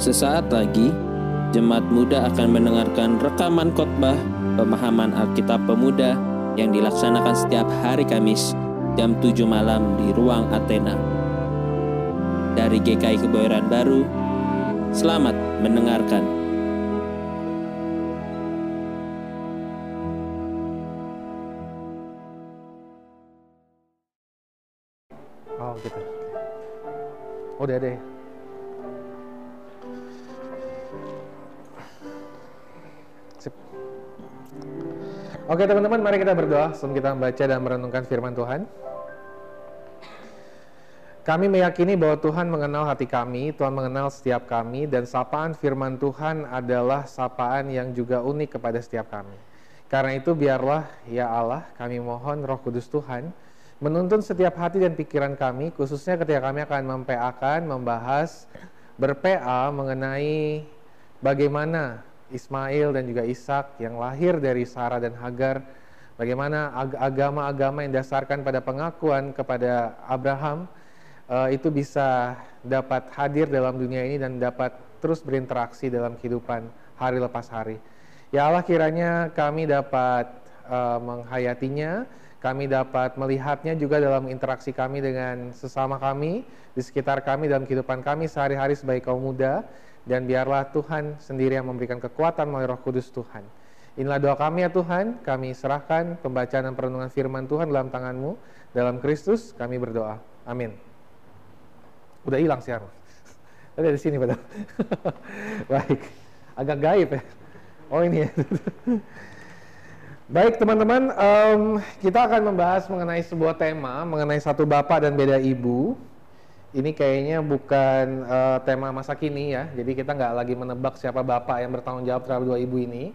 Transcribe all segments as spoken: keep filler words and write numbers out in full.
Sesaat lagi, Jemaat Muda akan mendengarkan rekaman khotbah pemahaman Alkitab Pemuda yang dilaksanakan setiap hari Kamis jam tujuh malam di Ruang Athena. Dari G K I Kebayoran Baru, selamat mendengarkan. Oh gitu. Oh deh. Sip. Oke teman-teman, mari kita berdoa sebelum kita membaca dan merenungkan firman Tuhan. Kami meyakini bahwa Tuhan mengenal hati kami, Tuhan mengenal setiap kami, dan sapaan firman Tuhan adalah sapaan yang juga unik kepada setiap kami. Karena itu biarlah ya Allah, kami mohon Roh Kudus Tuhan menuntun setiap hati dan pikiran kami, khususnya ketika kami akan mem-P A-kan, membahas, ber-P A mengenai bagaimana Ismail dan juga Ishak yang lahir dari Sarah dan Hagar, bagaimana agama-agama yang dasarkan pada pengakuan kepada Abraham, e, itu bisa dapat hadir dalam dunia ini dan dapat terus berinteraksi dalam kehidupan hari lepas hari. Ya Allah, kiranya kami dapat e, menghayatinya, kami dapat melihatnya juga dalam interaksi kami dengan sesama kami, di sekitar kami, dalam kehidupan kami sehari-hari sebagai kaum muda. Dan biarlah Tuhan sendiri yang memberikan kekuatan melalui Roh Kudus Tuhan. Inilah doa kami ya Tuhan, kami serahkan pembacaan dan perenungan firman Tuhan dalam tangan-Mu. Dalam Kristus kami berdoa. Amin. Udah hilang siaran. Tadi ada di sini padahal. Baik, agak gaib ya. Oh ini ya. Baik teman-teman, um, kita akan membahas mengenai sebuah tema, mengenai satu bapak dan beda ibu. Ini kayaknya bukan uh, tema masa kini ya, jadi kita nggak lagi menebak siapa bapak yang bertanggung jawab terhadap dua ibu ini.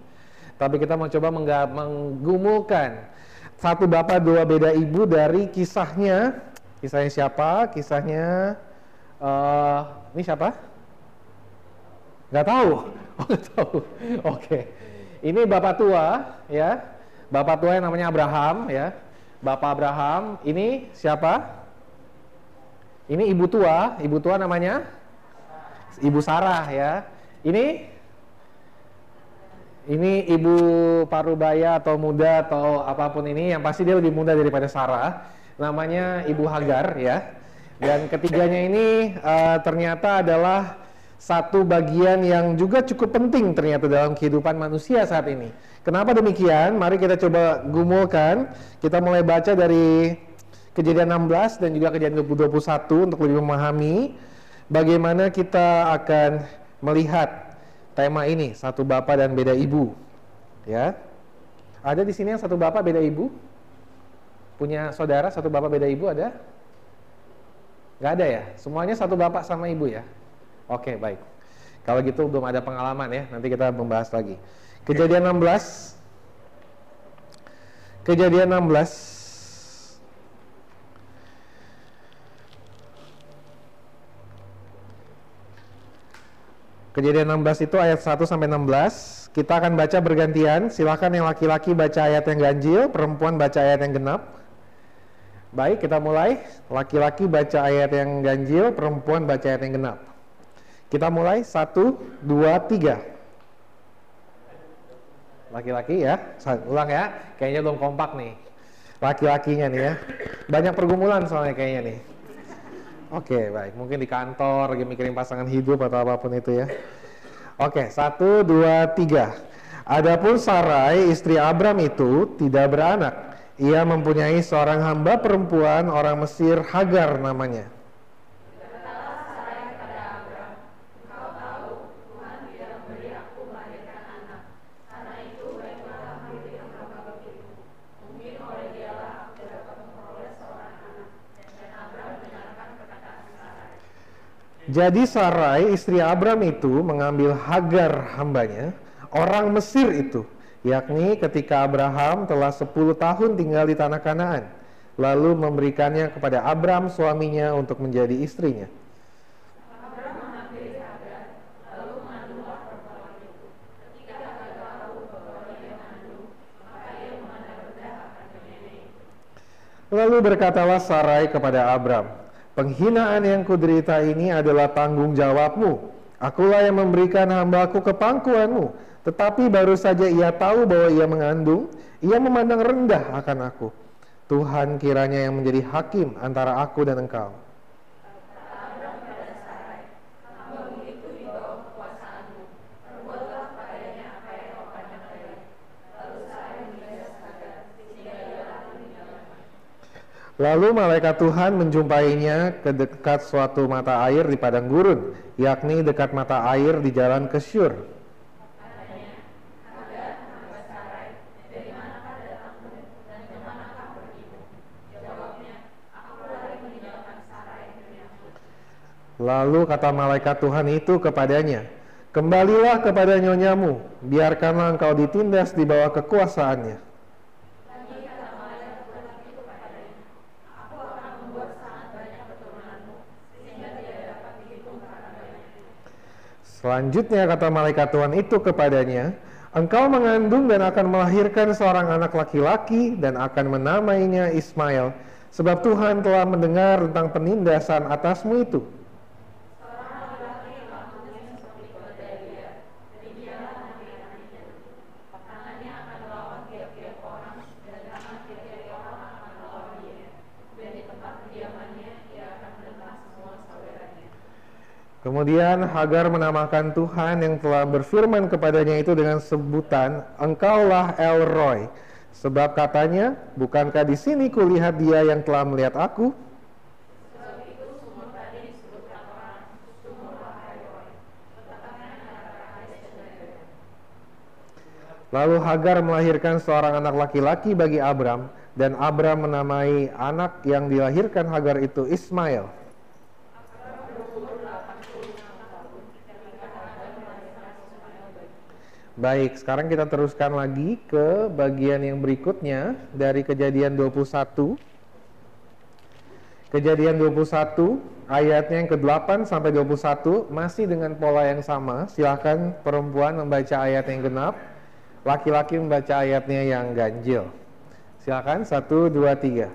Tapi kita mau coba menggumulkan satu bapak dua beda ibu dari kisahnya. Kisahnya siapa? Kisahnya, uh, ini siapa? Nggak tahu? Oh, nggak tahu. Oke, okay. Ini bapak tua ya. Bapak tua yang namanya Abraham ya. Bapak Abraham. Ini siapa? Ini ibu tua. Ibu tua namanya Ibu Sarah ya. Ini Ini ibu parubaya atau muda atau apapun ini, yang pasti dia lebih muda daripada Sarah. Namanya Ibu Hagar ya. Dan ketiganya ini uh, ternyata adalah satu bagian yang juga cukup penting ternyata dalam kehidupan manusia saat ini. Kenapa demikian? Mari kita coba gumulkan. Kita mulai baca dari Kejadian enam belas dan juga Kejadian dua puluh satu untuk lebih memahami bagaimana kita akan melihat tema ini, satu bapak dan beda ibu. Ya, ada di sini yang satu bapak beda ibu? Punya saudara satu bapak beda ibu ada? Nggak ada ya? Semuanya satu bapak sama ibu ya? Oke, baik. Kalau gitu belum ada pengalaman ya, nanti kita membahas lagi. Kejadian enam belas. Kejadian enam belas. Kejadian enam belas itu ayat satu sampai enam belas. Kita akan baca bergantian. Silakan yang laki-laki baca ayat yang ganjil, perempuan baca ayat yang genap. Baik, kita mulai. Laki-laki baca ayat yang ganjil, perempuan baca ayat yang genap. Kita mulai, satu, dua, tiga. Laki-laki ya, ulang ya, kayaknya belum kompak nih. Laki-lakinya nih ya, banyak pergumulan soalnya kayaknya nih. Oke, baik, mungkin di kantor, lagi mikirin pasangan hidup atau apapun itu ya. Oke, satu, dua, tiga. Adapun Sarai, istri Abram itu tidak beranak. Ia mempunyai seorang hamba perempuan, orang Mesir, Hagar namanya. Jadi Sarai istri Abram itu mengambil Hagar hambanya, orang Mesir itu, yakni ketika Abraham telah sepuluh tahun tinggal di tanah Kanaan, lalu memberikannya kepada Abram suaminya untuk menjadi istrinya. Lalu berkatalah Sarai kepada Abram, "Penghinaan yang kuderita ini adalah tanggung jawabmu. Akulah yang memberikan hamba-Ku ke pangkuanmu, tetapi baru saja ia tahu bahwa ia mengandung, ia memandang rendah akan Aku. Tuhan, kiranya yang menjadi hakim antara aku dan engkau. Lalu malaikat Tuhan menjumpainya ke dekat suatu mata air di padang gurun, yakni dekat mata air di jalan ke Syur. Lalu kata malaikat Tuhan itu kepadanya, "Kembalilah kepada nyonyamu, biarkanlah engkau ditindas di bawah kekuasaannya." Selanjutnya kata malaikat Tuhan itu kepadanya, "Engkau mengandung dan akan melahirkan seorang anak laki-laki dan akan menamainya Ismail, sebab Tuhan telah mendengar tentang penindasan atasmu itu." Kemudian Hagar menamakan Tuhan yang telah berfirman kepadanya itu dengan sebutan Engkaulah El Roy, sebab katanya, bukankah di sini kulihat Dia yang telah melihat aku? Lalu Hagar melahirkan seorang anak laki-laki bagi Abram, dan Abram menamai anak yang dilahirkan Hagar itu Ismail. Baik, sekarang kita teruskan lagi ke bagian yang berikutnya dari Kejadian dua puluh satu. Kejadian dua puluh satu ayatnya yang kedelapan sampai dua puluh satu masih dengan pola yang sama. Silahkan perempuan membaca ayat yang genap, laki-laki membaca ayatnya yang ganjil. Silahkan satu, dua, tiga.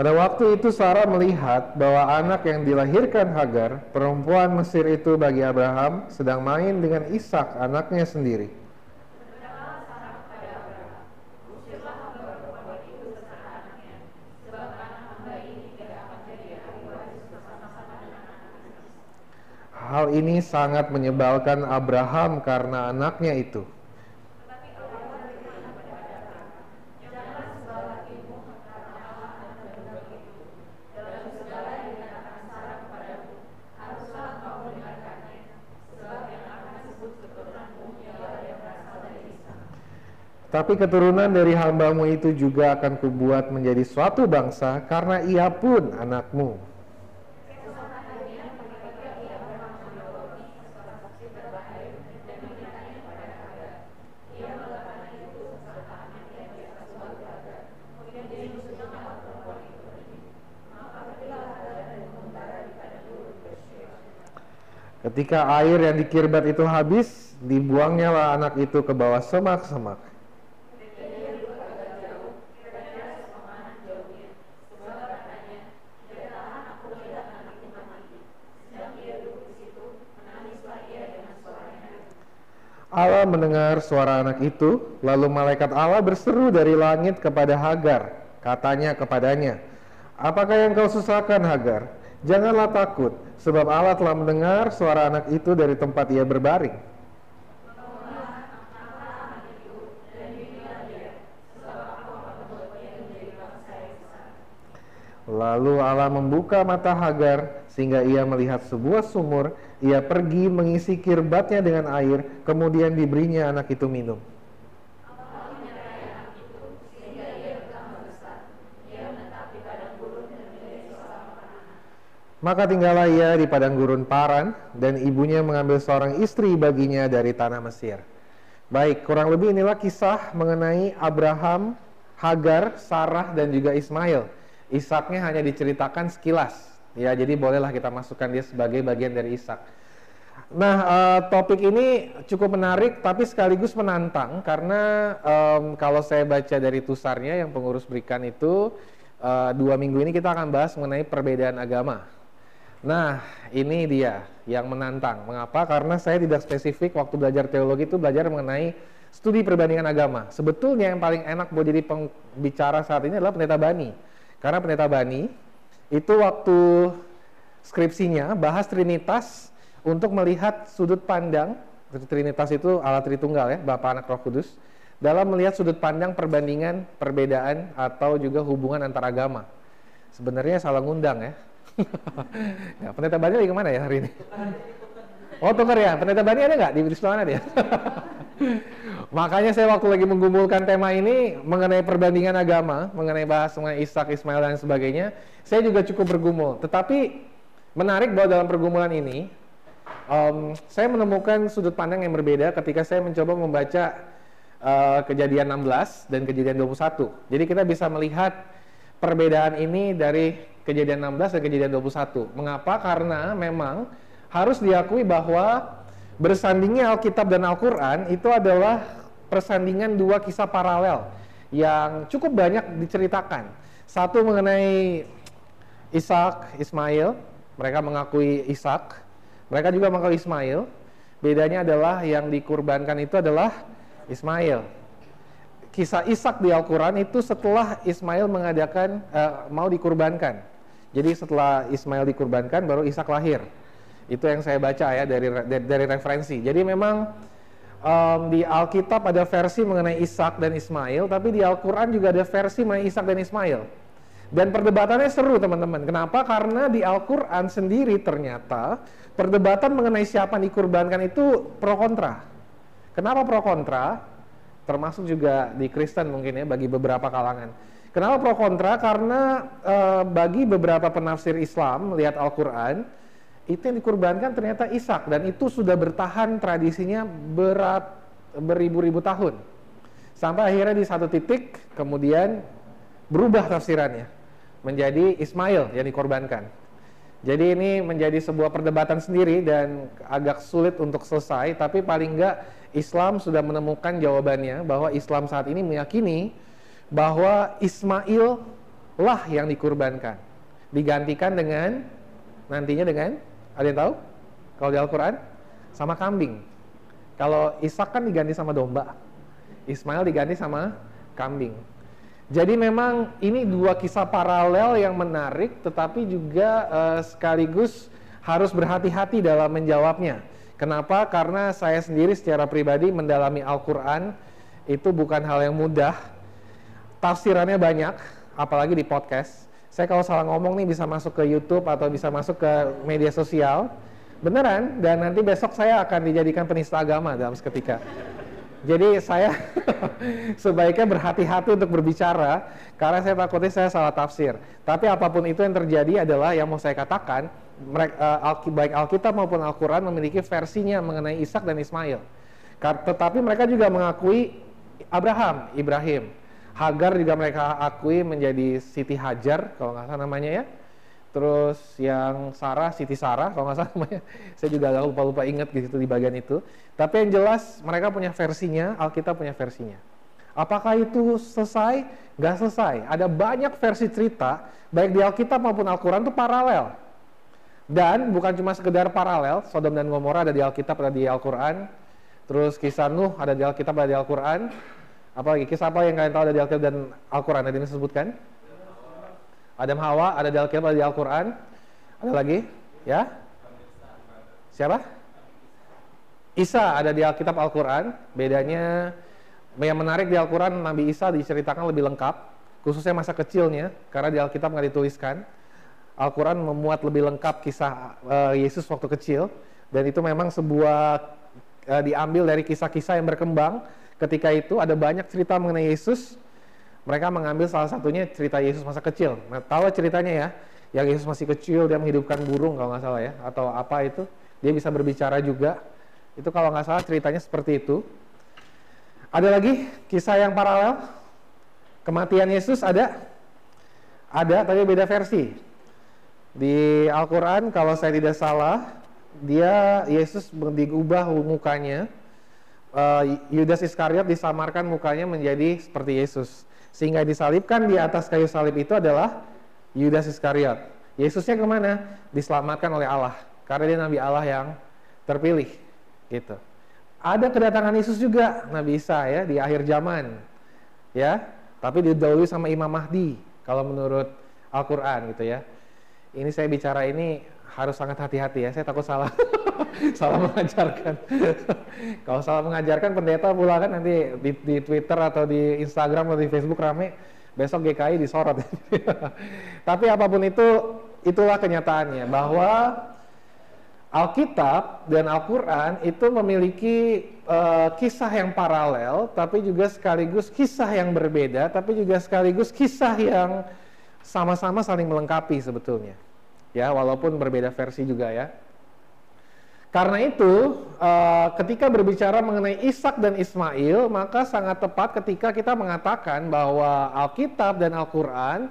Pada waktu itu Sarah melihat bahwa anak yang dilahirkan Hagar, perempuan Mesir itu bagi Abraham, sedang main dengan Ishak anaknya sendiri. Hal ini sangat menyebalkan Abraham karena anaknya itu. Tapi keturunan dari hambamu itu juga akan kubuat menjadi suatu bangsa, karena ia pun anakmu. Ketika air yang dikirbat itu habis, dibuangnyalah anak itu ke bawah semak-semak. Allah mendengar suara anak itu, lalu malaikat Allah berseru dari langit kepada Hagar. Katanya kepadanya, "Apakah yang kau susahkan, Hagar? Janganlah takut, sebab Allah telah mendengar suara anak itu dari tempat ia berbaring." Lalu Allah membuka mata Hagar sehingga ia melihat sebuah sumur. Ia pergi mengisi kirbatnya dengan air, kemudian diberinya anak itu minum. Maka tinggallah ia di padang gurun Paran, dan ibunya mengambil seorang istri baginya dari tanah Mesir. Baik, kurang lebih inilah kisah mengenai Abraham, Hagar, Sarah, dan juga Ismail. Ishaknya hanya diceritakan sekilas, ya, jadi bolehlah kita masukkan dia sebagai bagian dari Ishak. Nah, uh, topik ini cukup menarik tapi sekaligus menantang karena um, kalau saya baca dari T U S A R-nya yang pengurus berikan itu uh, dua minggu ini kita akan bahas mengenai perbedaan agama. Nah, ini dia yang menantang. Mengapa? Karena saya tidak spesifik waktu belajar teologi itu belajar mengenai studi perbandingan agama. Sebetulnya yang paling enak buat jadi pembicara saat ini adalah Pendeta Bani. Karena Pendeta Bani itu waktu skripsinya bahas Trinitas untuk melihat sudut pandang, Trinitas itu Allah Tritunggal ya, Bapa, Anak, Roh Kudus, dalam melihat sudut pandang perbandingan, perbedaan, atau juga hubungan antar agama. Sebenarnya salah ngundang ya. Ya, Pendeta Bani lagi kemana ya hari ini? Oh, tuker ya, Pendeta Bani ada nggak? Di Sulawesi dia? Makanya saya waktu lagi menggumulkan tema ini mengenai perbandingan agama, mengenai bahas mengenai Ishak, Ismail, dan sebagainya, saya juga cukup bergumul. Tetapi menarik bahwa dalam pergumulan ini, Um, saya menemukan sudut pandang yang berbeda ketika saya mencoba membaca uh, Kejadian enam belas dan Kejadian dua puluh satu. Jadi kita bisa melihat perbedaan ini dari Kejadian enam belas dan Kejadian dua puluh satu. Mengapa? Karena memang harus diakui bahwa bersandingnya Alkitab dan Al-Quran itu adalah persandingan dua kisah paralel yang cukup banyak diceritakan. Satu mengenai Ishak, Ismail, mereka mengakui Ishak. Mereka juga mengakui Ismail. Bedanya adalah yang dikurbankan itu adalah Ismail. Kisah Ishak di Al-Quran itu setelah Ismail mengadakan eh, mau dikurbankan. Jadi setelah Ismail dikurbankan baru Ishak lahir. Itu yang saya baca ya dari dari, dari referensi. Jadi memang um, di Alkitab ada versi mengenai Ishak dan Ismail, tapi di Al-Quran juga ada versi mengenai Ishak dan Ismail. Dan perdebatannya seru teman-teman. Kenapa? Karena di Al-Quran sendiri ternyata perdebatan mengenai siapa yang dikurbankan itu pro kontra. Kenapa pro kontra? Termasuk juga di Kristen mungkin ya bagi beberapa kalangan. Kenapa pro kontra? Karena e, bagi beberapa penafsir Islam lihat Al-Quran itu yang dikurbankan ternyata Ishak, dan itu sudah bertahan tradisinya berat beribu-ribu tahun. Sampai akhirnya di satu titik kemudian berubah tafsirannya menjadi Ismail yang dikorbankan. Jadi ini menjadi sebuah perdebatan sendiri dan agak sulit untuk selesai, tapi paling enggak Islam sudah menemukan jawabannya bahwa Islam saat ini meyakini bahwa Ismail lah yang dikurbankan, digantikan dengan nantinya dengan, ada yang tahu? Kalau di Al-Quran sama kambing. Kalau Ishak kan diganti sama domba, Ismail diganti sama kambing. Jadi memang ini dua kisah paralel yang menarik, tetapi juga eh, sekaligus harus berhati-hati dalam menjawabnya. Kenapa? Karena saya sendiri secara pribadi mendalami Al-Quran itu bukan hal yang mudah. Tafsirannya banyak, apalagi di podcast. Saya kalau salah ngomong nih bisa masuk ke YouTube atau bisa masuk ke media sosial. Beneran, dan nanti besok saya akan dijadikan penista agama dalam seketika. Jadi saya sebaiknya berhati-hati untuk berbicara karena saya takutnya saya salah tafsir. Tapi apapun itu yang terjadi adalah yang mau saya katakan, baik Alkitab maupun Al-Quran memiliki versinya mengenai Ishak dan Ismail. Tetapi mereka juga mengakui Abraham, Ibrahim. Hagar juga mereka akui menjadi Siti Hajar, kalau nggak salah namanya ya. Terus yang Sarah, Siti Sarah kalau nggak salah namanya, saya juga agak lupa-lupa ingat di situ di bagian itu. Tapi yang jelas mereka punya versinya, Alkitab punya versinya. Apakah itu selesai? Nggak selesai. Ada banyak versi cerita baik di Alkitab maupun Al-Quran itu paralel. Dan bukan cuma sekedar paralel, Sodom dan Gomora ada di Alkitab, ada di Al-Quran. Terus kisah Nuh ada di Alkitab, ada di Al-Quran. Apalagi kisah apa yang kalian tahu ada di Alkitab dan Al-Quran tadi disebutkan? Adam Hawa ada di Alkitab, ada di Al-Quran. Ada lagi? Ya? Siapa? Isa ada di Alkitab, Al-Quran. Bedanya yang menarik di Al-Quran, Nabi Isa diceritakan lebih lengkap, khususnya masa kecilnya, karena di Alkitab nggak dituliskan. Al-Quran memuat lebih lengkap kisah uh, Yesus waktu kecil, dan itu memang sebuah uh, diambil dari kisah-kisah yang berkembang. Ketika itu ada banyak cerita mengenai Yesus. Mereka mengambil salah satunya cerita Yesus masa kecil. Nah, tahu ceritanya ya, yang Yesus masih kecil dia menghidupkan burung kalau nggak salah ya, atau apa itu, dia bisa berbicara juga. Itu kalau nggak salah ceritanya seperti itu. Ada lagi kisah yang paralel, kematian Yesus ada, ada tapi beda versi. Di Al-Quran kalau saya tidak salah, dia Yesus diubah mukanya, Yudas uh, Iskariot disamarkan mukanya menjadi seperti Yesus, sehingga disalibkan di atas kayu salib itu adalah Yudas Iskariot. Yesusnya kemana? Diselamatkan oleh Allah, karena dia Nabi Allah yang terpilih, gitu. Ada kedatangan Yesus juga, Nabi Isa ya, di akhir zaman, ya. Tapi didahului sama Imam Mahdi, kalau menurut Al-Quran, gitu ya. Ini saya bicara ini harus sangat hati-hati ya, saya takut salah salah mengajarkan. Kalau salah mengajarkan, pendeta pula kan nanti di, di Twitter atau di Instagram atau di Facebook rame, besok G K I disorot. Tapi apapun itu, itulah kenyataannya, bahwa Alkitab dan Al-Quran itu memiliki uh, kisah yang paralel, tapi juga sekaligus kisah yang berbeda, tapi juga sekaligus kisah yang sama-sama saling melengkapi sebetulnya. Ya, walaupun berbeda versi juga ya. Karena itu, uh, ketika berbicara mengenai Ishak dan Ismail, maka sangat tepat ketika kita mengatakan bahwa Alkitab dan Al-Quran,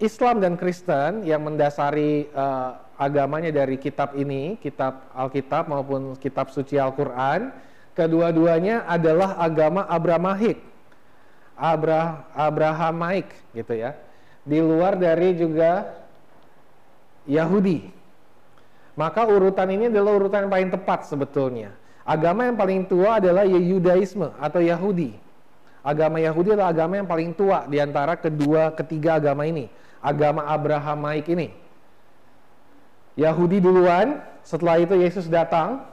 Islam dan Kristen yang mendasari uh, agamanya dari kitab ini, kitab Alkitab maupun kitab suci Al-Quran, kedua-duanya adalah agama Abrahamik, Abra, Abrahamaik gitu ya, di luar dari juga Yahudi. Maka urutan ini adalah urutan yang paling tepat sebetulnya. Agama yang paling tua adalah Yudaisme atau Yahudi. Agama Yahudi adalah agama yang paling tua di antara kedua ketiga agama ini. Agama Abrahamaik ini. Yahudi duluan, setelah itu Yesus datang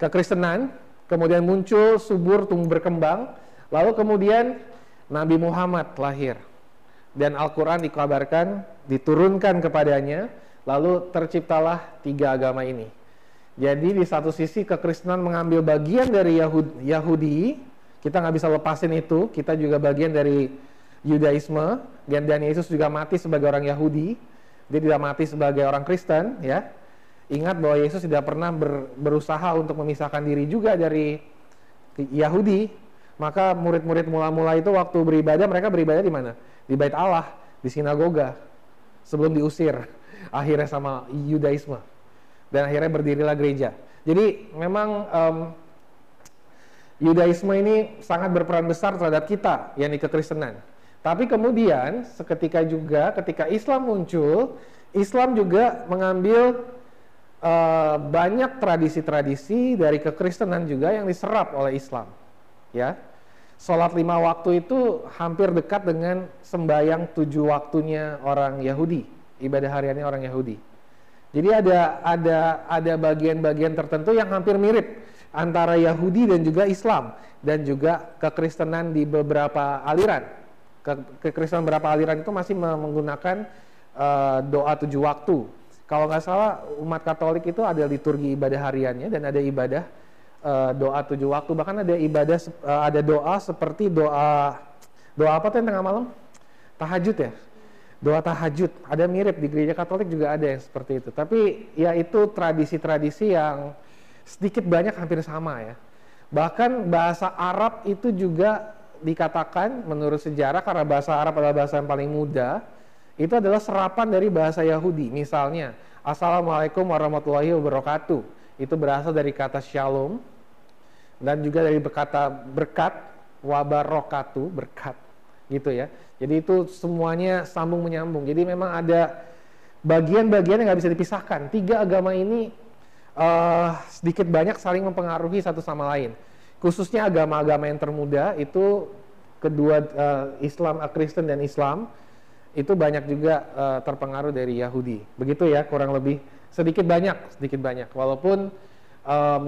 ke Kristenan, kemudian muncul, subur, tumbuh berkembang, lalu kemudian Nabi Muhammad lahir. Dan Al-Quran dikabarkan, diturunkan kepadanya, lalu terciptalah tiga agama ini. Jadi di satu sisi kekristenan mengambil bagian dari Yahudi, kita nggak bisa lepasin itu, kita juga bagian dari Yudaisme, dan Yesus juga mati sebagai orang Yahudi, dia tidak mati sebagai orang Kristen ya. Ingat bahwa Yesus tidak pernah ber, berusaha untuk memisahkan diri juga dari Yahudi. Maka murid-murid mula-mula itu waktu beribadah, mereka beribadah di mana? Di Bait Allah, di sinagoga, sebelum diusir akhirnya sama Yudaisme, dan akhirnya berdirilah gereja. Jadi memang um, Yudaisme ini sangat berperan besar terhadap kita, yakni kekristenan. Tapi kemudian seketika juga ketika Islam muncul, Islam juga mengambil uh, banyak tradisi-tradisi dari kekristenan juga yang diserap oleh Islam. Ya, sholat lima waktu itu hampir dekat dengan sembayang tujuh waktunya orang Yahudi, ibadah hariannya orang Yahudi. Jadi ada ada ada bagian-bagian tertentu yang hampir mirip antara Yahudi dan juga Islam dan juga kekristenan di beberapa aliran. Ke, kekristenan beberapa aliran itu masih menggunakan uh, doa tujuh waktu. Kalau nggak salah umat Katolik itu ada liturgi ibadah hariannya dan ada ibadah uh, doa tujuh waktu. Bahkan ada ibadah uh, ada doa seperti doa doa apa tuh yang tengah malam? Tahajud ya. Doa tahajud, ada mirip di gereja Katolik juga ada yang seperti itu. Tapi ya itu tradisi-tradisi yang sedikit banyak hampir sama ya. Bahkan bahasa Arab itu juga dikatakan menurut sejarah, karena bahasa Arab adalah bahasa yang paling muda, itu adalah serapan dari bahasa Yahudi. Misalnya, Assalamualaikum warahmatullahi wabarakatuh. Itu berasal dari kata shalom dan juga dari kata berkat, wabarakatuh, berkat. Gitu ya. Jadi itu semuanya sambung menyambung. Jadi memang ada bagian-bagian yang nggak bisa dipisahkan. Tiga agama ini uh, sedikit banyak saling mempengaruhi satu sama lain. Khususnya agama-agama yang termuda itu kedua uh, Islam, Kristen dan Islam itu banyak juga uh, terpengaruh dari Yahudi. Begitu ya kurang lebih sedikit banyak, sedikit banyak. Walaupun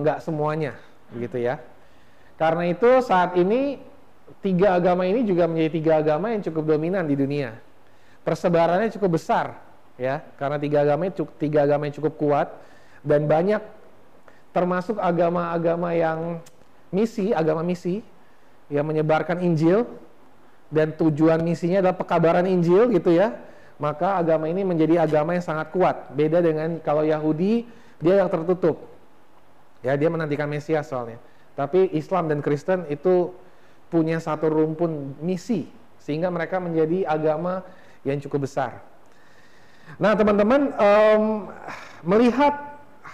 nggak um, semuanya, begitu ya. Karena itu saat ini tiga agama ini juga menjadi tiga agama yang cukup dominan di dunia. Persebarannya cukup besar, ya, karena tiga agama itu tiga agama yang cukup kuat dan banyak, termasuk agama-agama yang misi, agama misi yang menyebarkan Injil dan tujuan misinya adalah pekabaran Injil, gitu ya. Maka agama ini menjadi agama yang sangat kuat. Beda dengan kalau Yahudi, dia yang tertutup, ya, dia menantikan Mesias soalnya. Tapi Islam dan Kristen itu punya satu rumpun misi, sehingga mereka menjadi agama yang cukup besar. Nah teman-teman, um, melihat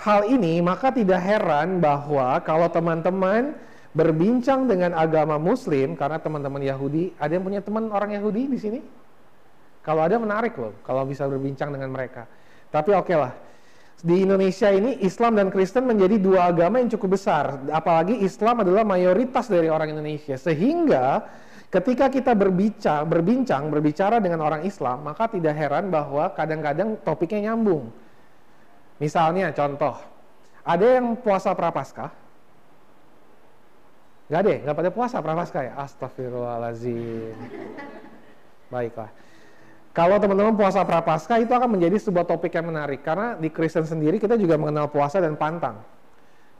hal ini, maka tidak heran bahwa kalau teman-teman berbincang dengan agama Muslim, karena teman-teman Yahudi, ada yang punya teman orang Yahudi di sini? Kalau ada menarik loh, kalau bisa berbincang dengan mereka. Tapi oke lah, di Indonesia ini Islam dan Kristen menjadi dua agama yang cukup besar. Apalagi Islam adalah mayoritas dari orang Indonesia, sehingga ketika kita berbicara, berbincang, berbicara dengan orang Islam, maka tidak heran bahwa kadang-kadang topiknya nyambung. Misalnya, contoh, ada yang puasa Prapaskah? Gak deh, gak pada puasa Prapaskah ya? Astagfirullahaladzim. Baiklah. Kalau teman-teman puasa Prapaskah, itu akan menjadi sebuah topik yang menarik. Karena di Kristen sendiri kita juga mengenal puasa dan pantang.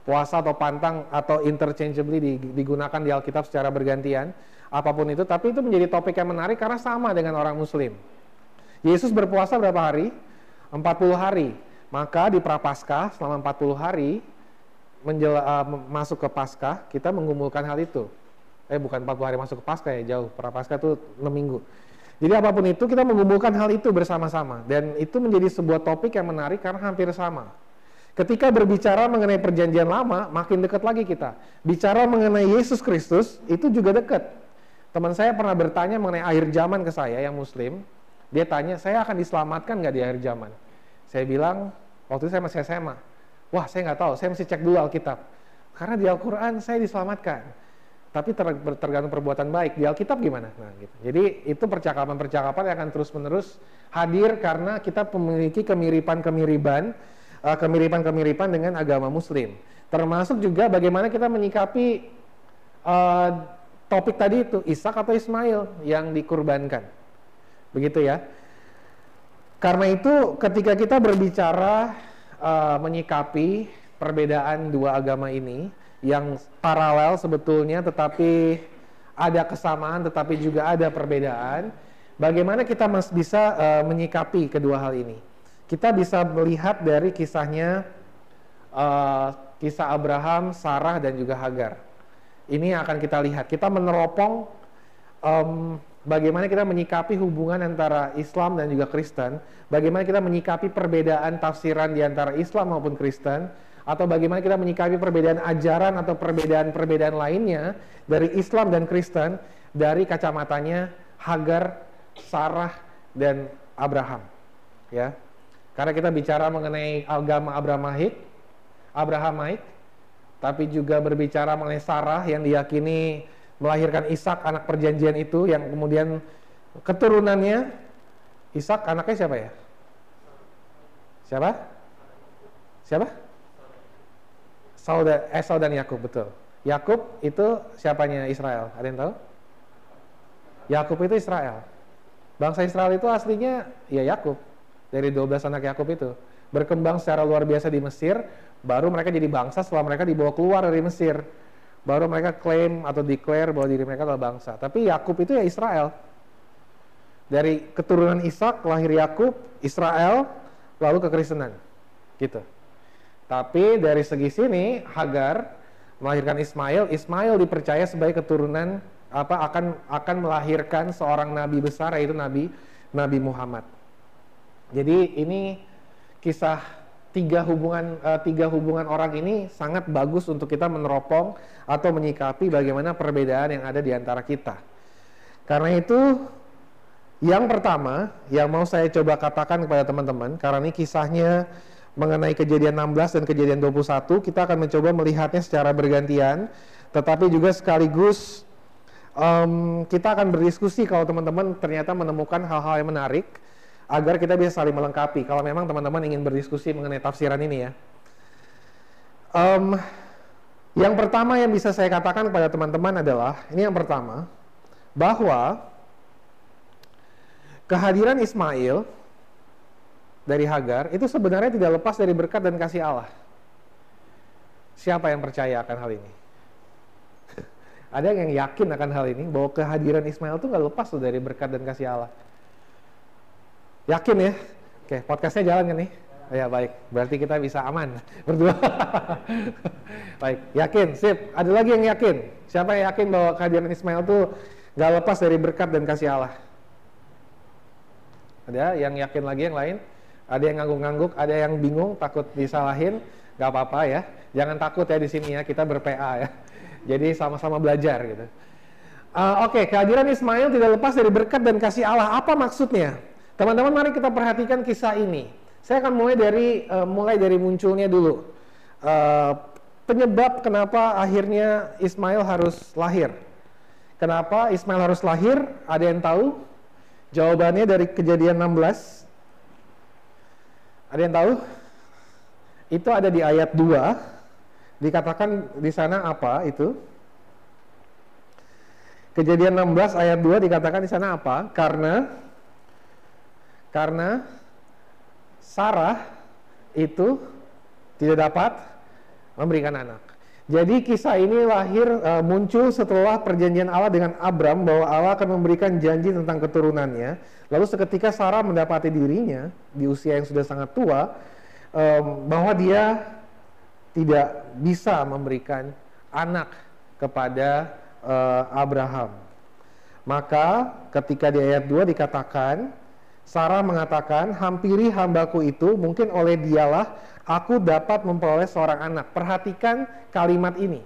Puasa atau pantang atau interchangeably digunakan di Alkitab secara bergantian. Apapun itu, tapi itu menjadi topik yang menarik karena sama dengan orang Muslim. Yesus berpuasa berapa hari? empat puluh hari. Maka di Prapaskah selama empat puluh hari menjela, uh, masuk ke Paskah, kita mengumpulkan hal itu. Eh bukan empat puluh hari masuk ke Paskah ya, jauh. Prapaskah itu enam minggu. Jadi apapun itu kita mengumpulkan hal itu bersama-sama, dan itu menjadi sebuah topik yang menarik karena hampir sama. Ketika berbicara mengenai perjanjian lama, makin dekat lagi kita. Bicara mengenai Yesus Kristus, itu juga dekat. Teman saya pernah bertanya mengenai akhir zaman ke saya, yang Muslim. Dia tanya, saya akan diselamatkan nggak di akhir zaman? Saya bilang, waktu itu saya masih S M A. Wah, saya nggak tahu, saya mesti cek dulu Alkitab. Karena di Al-Quran saya diselamatkan. Tapi ter tergantung perbuatan baik. Di Alkitab gimana? Nah, gitu. Jadi itu percakapan-percakapan yang akan terus-menerus hadir karena kita memiliki kemiripan-kemiripan kemiripan-kemiripan dengan agama Muslim, termasuk juga bagaimana kita menyikapi uh, topik tadi itu, Ishak atau Ismail yang dikurbankan, begitu ya. Karena itu ketika kita berbicara uh, menyikapi perbedaan dua agama ini yang paralel sebetulnya, tetapi ada kesamaan tetapi juga ada perbedaan, bagaimana kita masih bisa uh, menyikapi kedua hal ini? Kita bisa melihat dari kisahnya, uh, kisah Abraham, Sarah, dan juga Hagar. Ini yang akan kita lihat. Kita meneropong um, bagaimana kita menyikapi hubungan antara Islam dan juga Kristen, bagaimana kita menyikapi perbedaan tafsiran di antara Islam maupun Kristen, atau bagaimana kita menyikapi perbedaan ajaran atau perbedaan-perbedaan lainnya dari Islam dan Kristen dari kacamatanya Hagar, Sarah, dan Abraham. Ya. Karena kita bicara mengenai agama Abrahamik, Abrahamik, tapi juga berbicara mengenai Sarah yang diyakini melahirkan Ishak, anak perjanjian itu, yang kemudian keturunannya Ishak anaknya siapa ya? Siapa? Siapa? Saudara Esau dan Yakub, betul. Yakub itu siapanya Israel? Ada yang tahu? Yakub itu Israel. Bangsa Israel itu aslinya ya Yakub. Dari dua belas anak Yakub itu berkembang secara luar biasa di Mesir, baru mereka jadi bangsa setelah mereka dibawa keluar dari Mesir, baru mereka klaim atau declare bahwa diri mereka adalah bangsa. Tapi Yakub itu ya Israel. Dari keturunan Ishak lahir Yakub, Israel, lalu kekristenan. Gitu. Tapi dari segi sini Hagar melahirkan Ismail. Ismail dipercaya sebagai keturunan apa akan akan melahirkan seorang nabi besar, yaitu Nabi Nabi Muhammad. Jadi ini kisah tiga hubungan uh, tiga hubungan orang ini sangat bagus untuk kita meneropong atau menyikapi bagaimana perbedaan yang ada di antara kita. Karena itu yang pertama yang mau saya coba katakan kepada teman-teman, karena ini kisahnya mengenai kejadian enam belas dan kejadian dua puluh satu, kita akan mencoba melihatnya secara bergantian, tetapi juga sekaligus um, kita akan berdiskusi kalau teman-teman ternyata menemukan hal-hal yang menarik, agar kita bisa saling melengkapi kalau memang teman-teman ingin berdiskusi mengenai tafsiran ini ya. Um, yang pertama yang bisa saya katakan kepada teman-teman adalah, ini yang pertama, bahwa kehadiran Ismail dari Hagar itu sebenarnya tidak lepas dari berkat dan kasih Allah. Siapa yang percaya akan hal ini? Ada yang yakin akan hal ini, bahwa kehadiran Ismail itu nggak lepas dari berkat dan kasih Allah? Yakin ya? Oke, podcastnya jalan kan nih? Ya baik, berarti kita bisa aman berdua. Baik, yakin, sip. Ada lagi yang yakin? Siapa yang yakin bahwa kehadiran Ismail itu gak lepas dari berkat dan kasih Allah? Ada yang yakin lagi yang lain? Ada yang ngangguk-ngangguk, ada yang bingung, takut disalahin. Gak apa-apa ya, jangan takut ya di sini ya, kita ber-P A ya. Jadi sama-sama belajar gitu. Uh, Oke, okay. Kehadiran Ismail tidak lepas dari berkat dan kasih Allah. Apa maksudnya? Teman-teman, mari kita perhatikan kisah ini. Saya akan mulai dari uh, mulai dari munculnya dulu. Uh, penyebab kenapa akhirnya Ismail harus lahir. Kenapa Ismail harus lahir? Ada yang tahu? Jawabannya dari Kejadian enam belas. Ada yang tahu? Itu ada di ayat dua. Dikatakan di sana apa itu? Kejadian enam belas ayat dua dikatakan di sana apa? Karena karena Sarah itu tidak dapat memberikan anak. Jadi kisah ini lahir e, muncul setelah perjanjian Allah dengan Abram bahwa Allah akan memberikan janji tentang keturunannya. Lalu seketika Sarah mendapati dirinya di usia yang sudah sangat tua e, bahwa dia tidak bisa memberikan anak kepada Abraham. Maka ketika di ayat dua dikatakan Sarah mengatakan, hampiri hambaku itu, mungkin oleh dialah aku dapat memperoleh seorang anak. Perhatikan kalimat ini.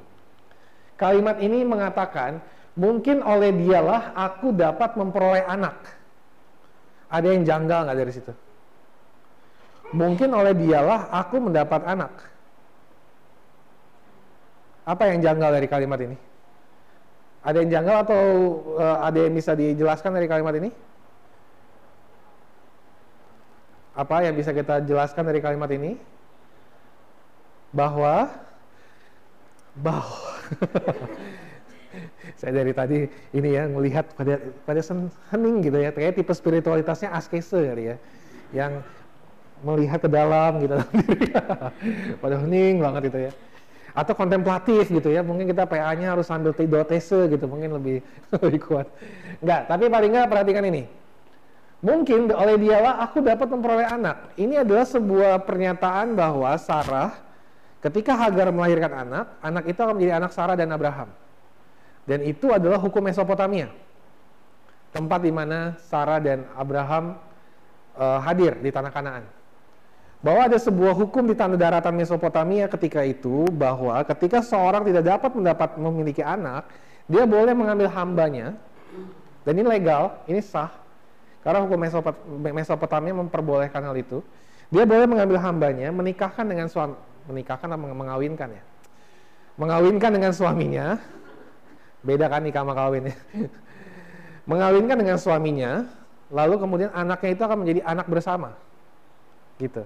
Kalimat ini mengatakan, mungkin oleh dialah aku dapat memperoleh anak. Ada yang janggal nggak dari situ? Mungkin oleh dialah aku mendapat anak. Apa yang janggal dari kalimat ini? Ada yang janggal atau uh, ada yang bisa dijelaskan dari kalimat ini? Apa yang bisa kita jelaskan dari kalimat ini? Bahwa bahwa saya dari tadi ini ya melihat pada pada hening gitu ya, kayak tipe spiritualitasnya askese kali ya, yang melihat ke dalam gitu pada hening banget itu ya. Atau kontemplatif gitu ya, mungkin kita P A-nya harus sambil tidotese gitu, mungkin lebih, lebih kuat. Enggak, tapi paling enggak perhatikan ini. Mungkin oleh dialah aku dapat memperoleh anak. Ini adalah sebuah pernyataan bahwa Sarah, ketika Hagar melahirkan anak, anak itu akan menjadi anak Sarah dan Abraham. Dan itu adalah hukum Mesopotamia. Tempat di mana Sarah dan Abraham uh, hadir di tanah Kanaan. Bahwa ada sebuah hukum di tanah daratan Mesopotamia ketika itu, bahwa ketika seorang tidak dapat mendapat memiliki anak, dia boleh mengambil hambanya, dan ini legal, ini sah, karena hukum Mesopot Mesopotamia memperbolehkan hal itu. Dia boleh mengambil hambanya, menikahkan dengan suami, menikahkan atau mengawinkan ya, mengawinkan dengan suaminya, beda kan nikah sama kawin ya, mengawinkan dengan suaminya, lalu kemudian anaknya itu akan menjadi anak bersama, gitu.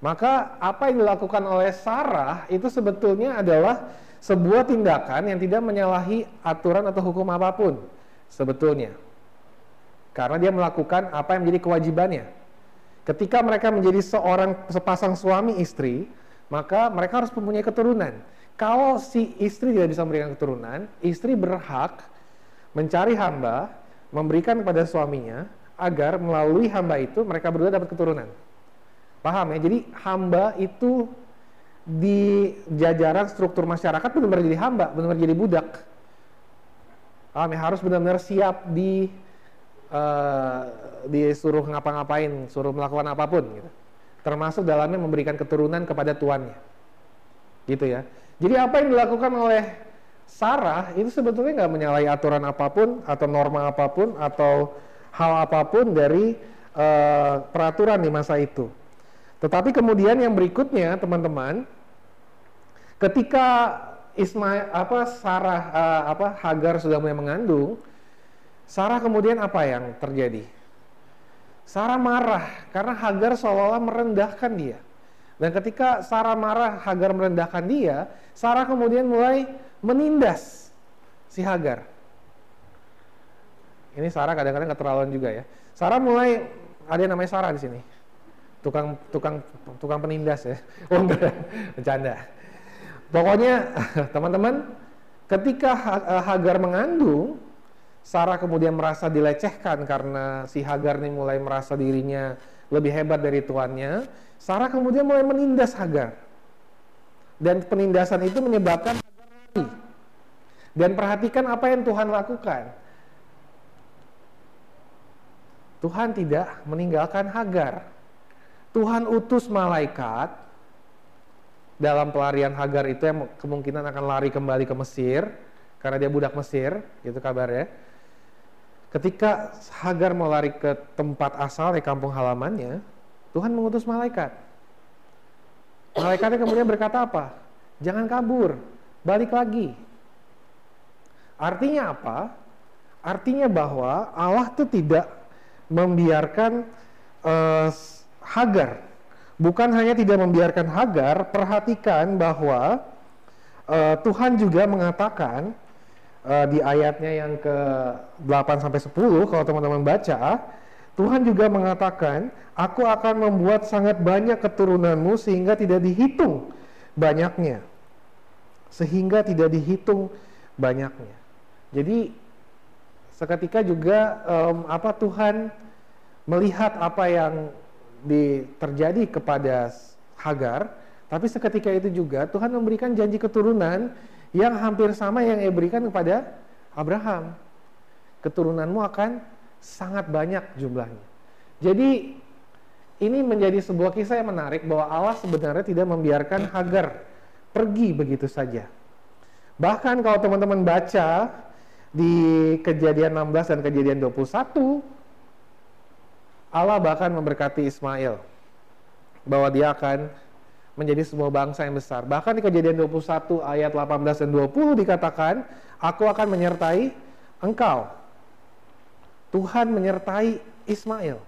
Maka apa yang dilakukan oleh Sarah itu sebetulnya adalah sebuah tindakan yang tidak menyalahi aturan atau hukum apapun sebetulnya. Karena dia melakukan apa yang menjadi kewajibannya. Ketika mereka menjadi seorang sepasang suami istri, maka mereka harus mempunyai keturunan. Kalau si istri tidak bisa memberikan keturunan, istri berhak mencari hamba, memberikan kepada suaminya agar melalui hamba itu mereka berdua dapat keturunan. Paham ya? Jadi hamba itu di jajaran struktur masyarakat benar-benar jadi hamba, benar-benar jadi budak. Paham ya? Harus benar-benar siap di uh, disuruh ngapa-ngapain, suruh melakukan apapun gitu. Termasuk dalamnya memberikan keturunan kepada tuannya. Gitu ya. Jadi apa yang dilakukan oleh Sarah itu sebetulnya nggak menyalahi aturan apapun atau norma apapun atau hal apapun dari uh, peraturan di masa itu. Tetapi kemudian yang berikutnya, teman-teman, ketika Ismail apa Sarah uh, apa Hagar sudah mulai mengandung, Sarah kemudian apa yang terjadi? Sarah marah karena Hagar seolah-olah merendahkan dia. Dan ketika Sarah marah, Hagar merendahkan dia, Sarah kemudian mulai menindas si Hagar. Ini Sarah kadang-kadang keterlaluan juga ya. Sarah mulai, ada yang namanya Sarah di sini. Tukang tukang tukang penindas ya. Oh enggak, bercanda. Pokoknya teman-teman, ketika Hagar mengandung, Sarah kemudian merasa dilecehkan karena si Hagar ini mulai merasa dirinya lebih hebat dari tuannya. Sarah kemudian mulai menindas Hagar. Dan penindasan itu menyebabkan Hagar mati. Dan perhatikan apa yang Tuhan lakukan. Tuhan tidak meninggalkan Hagar. Tuhan utus malaikat dalam pelarian Hagar itu yang kemungkinan akan lari kembali ke Mesir karena dia budak Mesir, gitu kabarnya. Ketika Hagar mau lari ke tempat asal, di kampung halamannya, Tuhan mengutus malaikat. Malaikatnya kemudian berkata apa? Jangan kabur, balik lagi. Artinya apa? Artinya bahwa Allah tuh tidak membiarkan uh, Hagar. Bukan hanya tidak membiarkan Hagar, perhatikan bahwa uh, Tuhan juga mengatakan uh, di ayatnya yang ke delapan sampai sepuluh, kalau teman-teman baca, Tuhan juga mengatakan, aku akan membuat sangat banyak keturunanmu sehingga tidak dihitung banyaknya. Sehingga tidak dihitung banyaknya. Jadi seketika juga um, apa Tuhan melihat apa yang Di, terjadi kepada Hagar, tapi seketika itu juga Tuhan memberikan janji keturunan yang hampir sama yang ia berikan kepada Abraham. Keturunanmu akan sangat banyak jumlahnya. Jadi ini menjadi sebuah kisah yang menarik bahwa Allah sebenarnya tidak membiarkan Hagar pergi begitu saja. Bahkan kalau teman-teman baca di Kejadian enam belas dan Kejadian dua puluh satu, Allah bahkan memberkati Ismail bahwa dia akan menjadi semua bangsa yang besar. Bahkan di Kejadian dua puluh satu ayat delapan belas dan dua puluh dikatakan, aku akan menyertai engkau. Tuhan menyertai Ismail.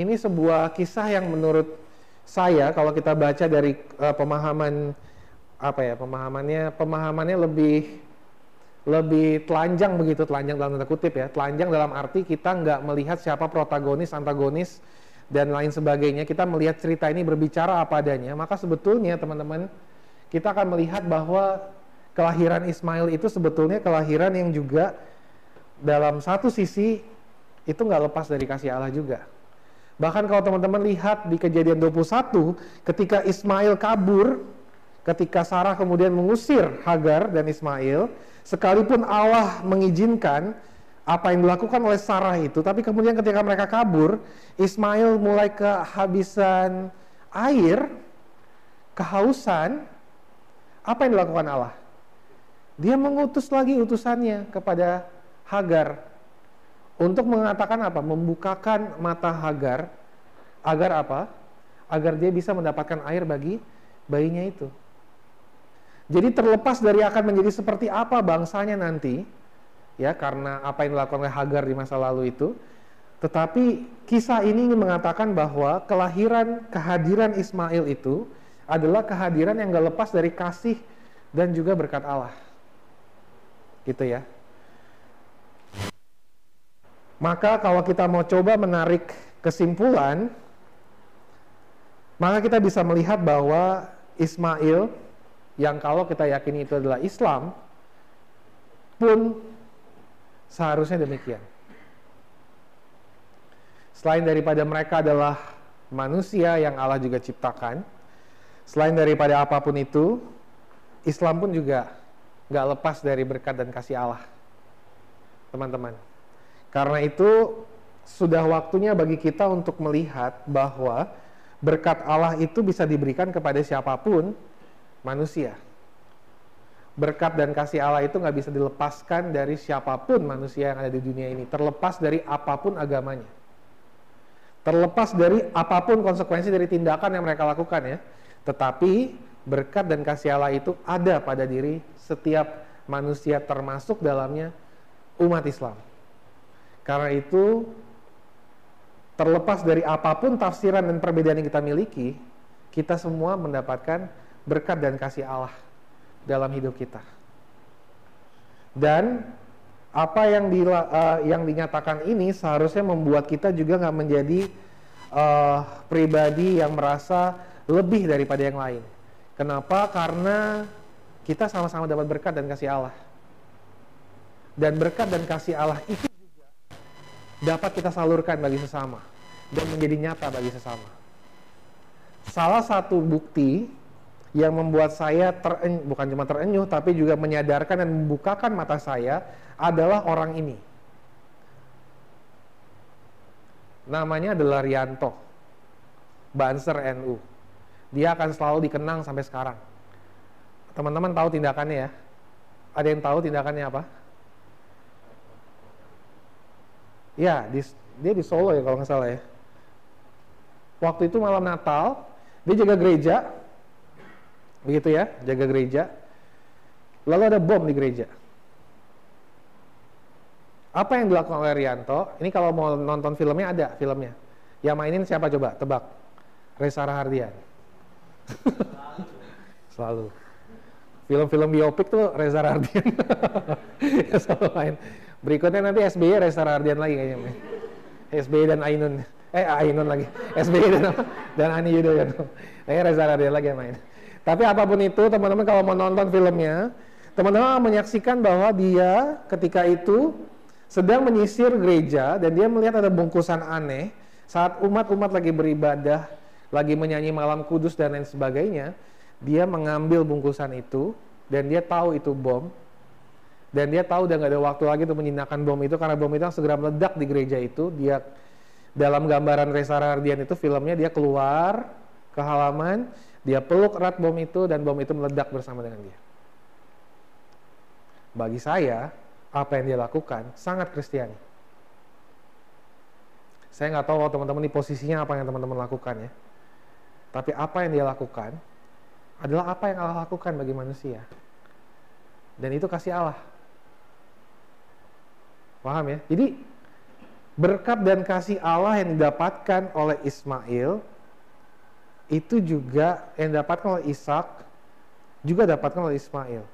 Ini sebuah kisah yang menurut saya kalau kita baca dari uh, pemahaman apa ya pemahamannya pemahamannya lebih lebih telanjang begitu, telanjang dalam tanda kutip ya, telanjang dalam arti kita nggak melihat siapa protagonis, antagonis, dan lain sebagainya. Kita melihat cerita ini berbicara apa adanya, maka sebetulnya teman-teman, kita akan melihat bahwa kelahiran Ismail itu sebetulnya kelahiran yang juga dalam satu sisi itu nggak lepas dari kasih Allah juga. Bahkan kalau teman-teman lihat di Kejadian dua puluh satu, ketika Ismail kabur, ketika Sarah kemudian mengusir Hagar dan Ismail, sekalipun Allah mengizinkan apa yang dilakukan oleh Sarah itu, tapi kemudian ketika mereka kabur, Ismail mulai kehabisan air, kehausan. Apa yang dilakukan Allah? Dia mengutus lagi utusannya kepada Hagar untuk mengatakan apa? Membukakan mata Hagar agar apa? Agar dia bisa mendapatkan air bagi bayinya itu. Jadi terlepas dari akan menjadi seperti apa bangsanya nanti, ya, karena apa yang dilakukan oleh Hagar di masa lalu itu, tetapi kisah ini ingin mengatakan bahwa kelahiran, kehadiran Ismail itu adalah kehadiran yang gak lepas dari kasih dan juga berkat Allah, gitu ya. Maka kalau kita mau coba menarik kesimpulan, maka kita bisa melihat bahwa Ismail yang kalau kita yakini itu adalah Islam pun seharusnya demikian. Selain daripada mereka adalah manusia yang Allah juga ciptakan, selain daripada apapun itu, Islam pun juga nggak lepas dari berkat dan kasih Allah, teman-teman. Karena itu sudah waktunya bagi kita untuk melihat bahwa berkat Allah itu bisa diberikan kepada siapapun manusia. Berkat dan kasih Allah itu nggak bisa dilepaskan dari siapapun manusia yang ada di dunia ini, terlepas dari apapun agamanya, terlepas dari apapun konsekuensi dari tindakan yang mereka lakukan ya. Tetapi berkat dan kasih Allah itu ada pada diri setiap manusia, termasuk dalamnya umat Islam. Karena itu terlepas dari apapun tafsiran dan perbedaan yang kita miliki, kita semua mendapatkan berkat dan kasih Allah dalam hidup kita. Dan apa yang, di, uh, yang dinyatakan ini seharusnya membuat kita juga nggak menjadi uh, pribadi yang merasa lebih daripada yang lain. Kenapa? Karena kita sama-sama dapat berkat dan kasih Allah. Dan berkat dan kasih Allah itu juga dapat kita salurkan bagi sesama dan menjadi nyata bagi sesama. Salah satu bukti yang membuat saya terenyuh, bukan cuma terenyuh, tapi juga menyadarkan dan membukakan mata saya adalah orang ini. Namanya adalah Rianto, Banser N U. dia akan selalu dikenang sampai sekarang. Teman-teman tahu tindakannya ya? Ada yang tahu tindakannya apa? Ya, di, dia di Solo ya kalau nggak salah ya. Waktu itu malam Natal, dia jaga gereja, begitu ya, jaga gereja. Lalu ada bom di gereja. Apa yang dilakukan oleh Rianto? Ini kalau mau nonton filmnya ada filmnya. Yang mainin siapa coba? Tebak. Reza Rahardian. Selalu. Film-film biopik tuh Reza Rahardian. Ya, selalu main. Berikutnya nanti S B Y Reza Rahardian lagi kayaknya. S B Y dan Ainun. Eh Ainun lagi. S B Y dan, dan Ani Yudhoyono. Kayaknya Reza Rahardian lagi yang main. Tapi apapun itu, teman-teman kalau mau nonton filmnya, teman-teman menyaksikan bahwa dia ketika itu sedang menyisir gereja dan dia melihat ada bungkusan aneh saat umat-umat lagi beribadah, lagi menyanyi malam kudus dan lain sebagainya. Dia mengambil bungkusan itu dan dia tahu itu bom. Dan dia tahu udah gak ada waktu lagi untuk menjinakkan bom itu, karena bom itu yang segera meledak di gereja itu. Dia dalam gambaran Reza Rahardian itu filmnya, dia keluar ke halaman, dia peluk erat bom itu dan bom itu meledak bersama dengan dia. Bagi saya, apa yang dia lakukan sangat Kristiani. Saya nggak tahu kalau teman-teman di posisinya apa yang teman-teman lakukan ya. Tapi apa yang dia lakukan adalah apa yang Allah lakukan bagi manusia. Dan itu kasih Allah. Paham ya? Jadi berkat dan kasih Allah yang didapatkan oleh Ismail itu juga yang didapatkan oleh Ishak, juga didapatkan oleh Ismail.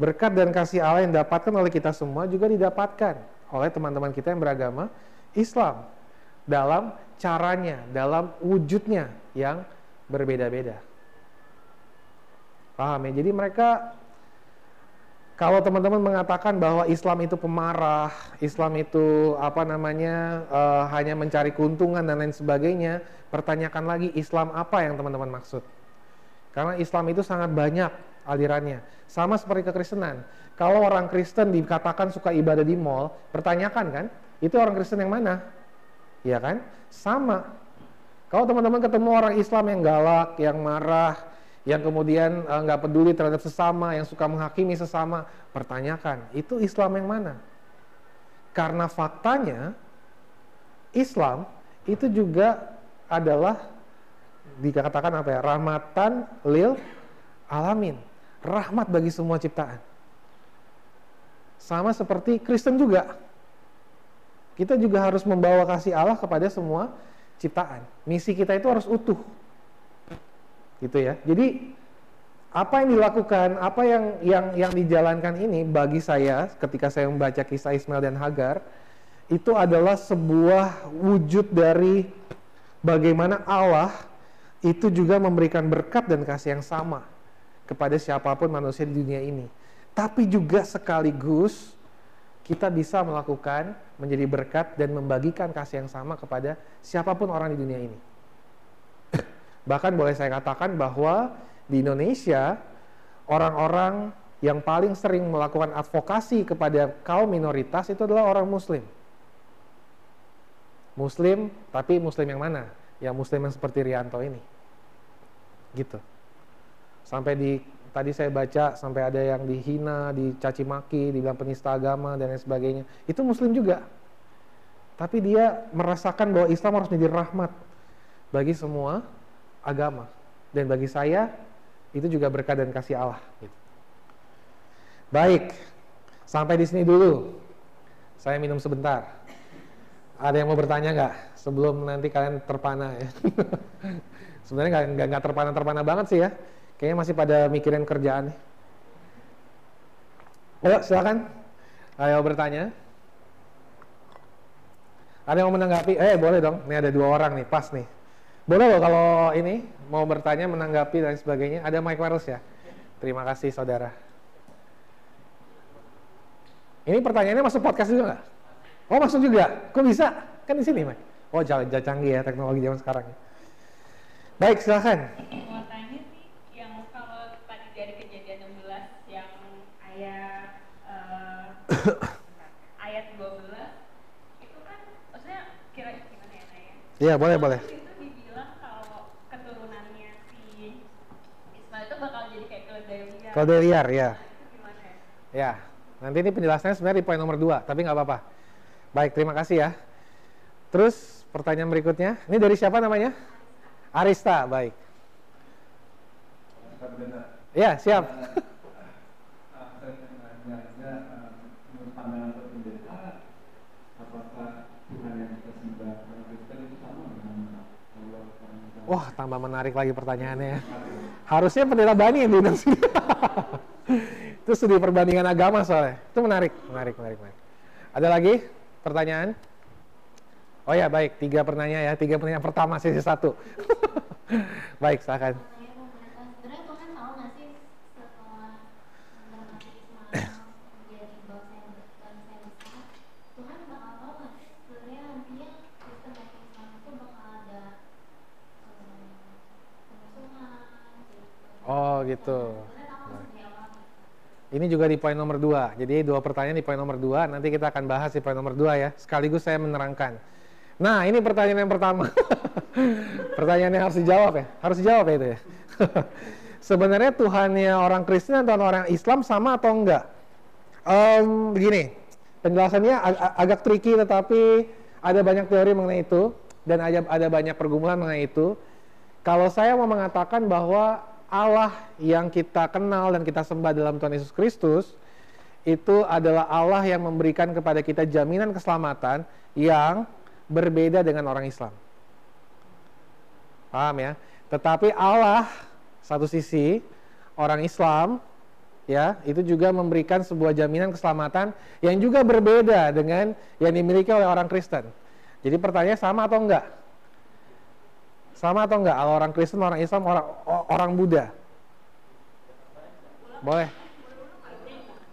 Berkat dan kasih Allah yang didapatkan oleh kita semua juga didapatkan oleh teman-teman kita yang beragama Islam dalam caranya, dalam wujudnya yang berbeda-beda. Paham ya? Jadi mereka, kalau teman-teman mengatakan bahwa Islam itu pemarah, Islam itu apa namanya e, hanya mencari keuntungan dan lain sebagainya, pertanyakan lagi Islam apa yang teman-teman maksud. Karena Islam itu sangat banyak alirannya. Sama seperti kekristenan. Kalau orang Kristen dikatakan suka ibadah di mall, pertanyakan kan, itu orang Kristen yang mana? Ya kan? Sama. Kalau teman-teman ketemu orang Islam yang galak, yang marah, yang kemudian nggak uh, peduli terhadap sesama, yang suka menghakimi sesama, pertanyakan, itu Islam yang mana? Karena faktanya Islam itu juga adalah dikatakan apa ya, rahmatan lil alamin, rahmat bagi semua ciptaan. Sama seperti Kristen juga, kita juga harus membawa kasih Allah kepada semua ciptaan. Misi kita itu harus utuh. Gitu ya. Jadi apa yang dilakukan, apa yang yang yang dijalankan ini bagi saya ketika saya membaca kisah Ismail dan Hagar itu adalah sebuah wujud dari bagaimana Allah itu juga memberikan berkat dan kasih yang sama kepada siapapun manusia di dunia ini. Tapi juga sekaligus kita bisa melakukan, menjadi berkat dan membagikan kasih yang sama kepada siapapun orang di dunia ini. Bahkan boleh saya katakan bahwa di Indonesia, orang-orang yang paling sering melakukan advokasi kepada kaum minoritas itu adalah orang Muslim. Muslim, tapi Muslim yang mana? Ya Muslim yang seperti Rianto ini. Gitu. Sampai di, tadi saya baca, sampai ada yang dihina, dicacimaki, dibilang penista agama, dan lain sebagainya. Itu Muslim juga. Tapi dia merasakan bahwa Islam harus menjadi rahmat bagi semua agama, dan bagi saya itu juga berkat dan kasih Allah. Gitu. Baik, sampai di sini dulu. Saya minum sebentar. Ada yang mau bertanya nggak sebelum nanti kalian terpana ya? Sebenarnya nggak nggak terpana-terpana banget sih ya. Kayaknya masih pada mikirin kerjaan. Ayo silakan, ayo bertanya. Ada yang mau menanggapi? Eh boleh dong. Ini ada dua orang nih, pas nih. Boleh loh kalau ini mau bertanya, menanggapi dan sebagainya. Ada Mike Wallace ya. Terima kasih saudara. Ini pertanyaannya masuk podcast juga nggak? Oh masuk juga. Kok bisa? Kan di sini Mike. Oh jauh canggih ya teknologi zaman sekarang. Baik silakan. Mau tanya sih yang kalau tadi dari kejadian enam belas yang ayat uh, ayat dua belas itu kan maksudnya kira gimana ya? Iya boleh boleh. Boleh. Dibilang kalau keturunannya si Kode liar ya. Ya, nanti ini penjelasannya sebenarnya di poin nomor dua, tapi nggak apa-apa. Baik, terima kasih ya. Terus pertanyaan berikutnya, ini dari siapa namanya? Arista, baik. Ya, siap. Wah, tambah menarik lagi pertanyaannya. Harusnya pendeta Bani yang diundang sini. Itu studi perbandingan agama soalnya. Itu menarik, menarik, menarik, menarik. Ada lagi pertanyaan? Oh ya, baik. Tiga pertanyaan ya. Tiga pertanyaan pertama sesi satu. Baik, silakan. Oh gitu. Ini juga di poin nomor dua. Jadi dua pertanyaan di poin nomor dua. Nanti kita akan bahas di poin nomor dua ya. Sekaligus saya menerangkan. Nah ini pertanyaan yang pertama. Pertanyaan yang harus dijawab ya. Harus dijawab ya itu ya. Sebenarnya Tuhannya orang Kristen atau orang Islam sama atau enggak? Um, begini, penjelasannya ag agak tricky tetapi ada banyak teori mengenai itu. Dan ada, ada banyak pergumulan mengenai itu. Kalau saya mau mengatakan bahwa Allah yang kita kenal dan kita sembah dalam Tuhan Yesus Kristus itu adalah Allah yang memberikan kepada kita jaminan keselamatan yang berbeda dengan orang Islam. Paham ya? Tetapi Allah satu sisi orang Islam ya, itu juga memberikan sebuah jaminan keselamatan yang juga berbeda dengan yang dimiliki oleh orang Kristen. Jadi pertanyaan sama atau enggak? Sama atau enggak? Orang Kristen, orang Islam, orang orang Buddha. Boleh.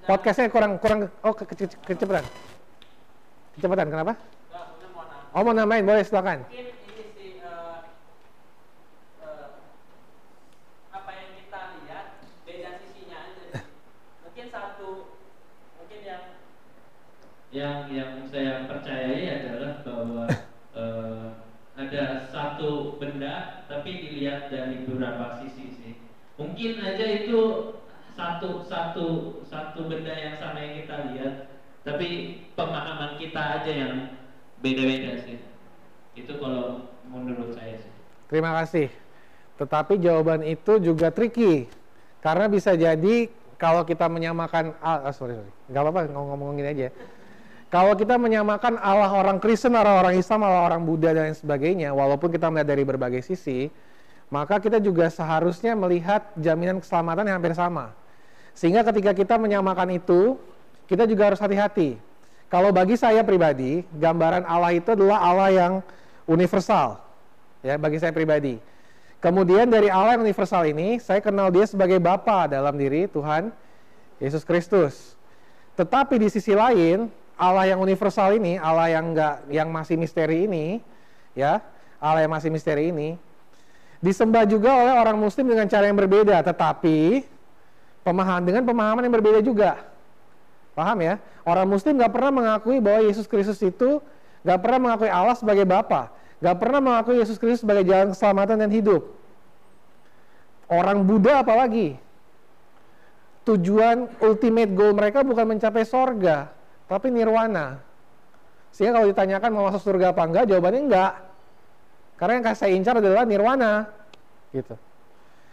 Podcastnya kurang kurang oh ke, ke, kecepatan. Kecepatan kenapa? Oh mau namain, boleh silakan. Yang yang saya percayai adalah bahwa uh, ada satu benda tapi dilihat dari beberapa sisi sih. Mungkin aja itu satu satu satu benda yang sama yang kita lihat, tapi pemahaman kita aja yang beda-beda sih. Itu kalau menurut saya sih. Terima kasih. Tetapi jawaban itu juga tricky karena bisa jadi kalau kita menyamakan ah, sorry sorry nggak apa-apa ngomong-ngomongin aja. Kalau kita menyamakan Allah orang Kristen, Allah orang Islam, Allah orang Buddha dan lain sebagainya, walaupun kita melihat dari berbagai sisi, maka kita juga seharusnya melihat jaminan keselamatan yang hampir sama. Sehingga ketika kita menyamakan itu, kita juga harus hati-hati. Kalau bagi saya pribadi, gambaran Allah itu adalah Allah yang universal, ya bagi saya pribadi. Kemudian dari Allah yang universal ini, saya kenal Dia sebagai Bapa dalam diri Tuhan Yesus Kristus. Tetapi di sisi lain, Allah yang universal ini, Allah yang enggak, yang masih misteri ini, ya, Allah yang masih misteri ini, disembah juga oleh orang Muslim dengan cara yang berbeda, tetapi pemahaman dengan pemahaman yang berbeda juga, paham ya? Orang Muslim nggak pernah mengakui bahwa Yesus Kristus itu, nggak pernah mengakui Allah sebagai Bapa, nggak pernah mengakui Yesus Kristus sebagai jalan keselamatan dan hidup. Orang Buddha apalagi, tujuan ultimate goal mereka bukan mencapai sorga, tapi nirwana. Sehingga kalau ditanyakan mau masuk surga apa enggak, jawabannya enggak. Karena yang saya incar adalah nirwana. Gitu.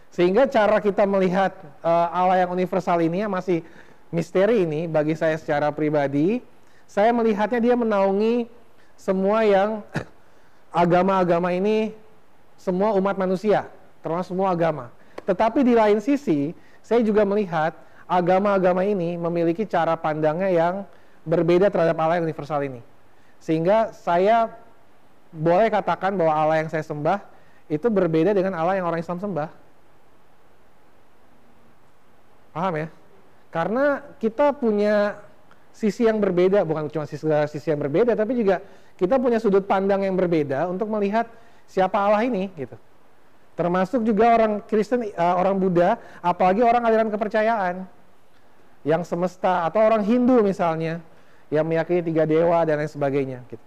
Sehingga cara kita melihat uh, Allah yang universal ini, yang masih misteri ini, bagi saya secara pribadi, saya melihatnya dia menaungi semua yang agama-agama ini, semua umat manusia, termasuk semua agama. Tetapi di lain sisi, saya juga melihat agama-agama ini memiliki cara pandangnya yang berbeda terhadap Allah yang universal ini. Sehingga saya boleh katakan bahwa Allah yang saya sembah itu berbeda dengan Allah yang orang Islam sembah. Paham ya? Karena kita punya sisi yang berbeda, bukan cuma sisi, sisi yang berbeda, tapi juga kita punya sudut pandang yang berbeda untuk melihat siapa Allah ini gitu. Termasuk juga orang Kristen, orang Buddha, apalagi orang aliran kepercayaan yang semesta, atau orang Hindu misalnya yang meyakini tiga dewa dan lain sebagainya gitu.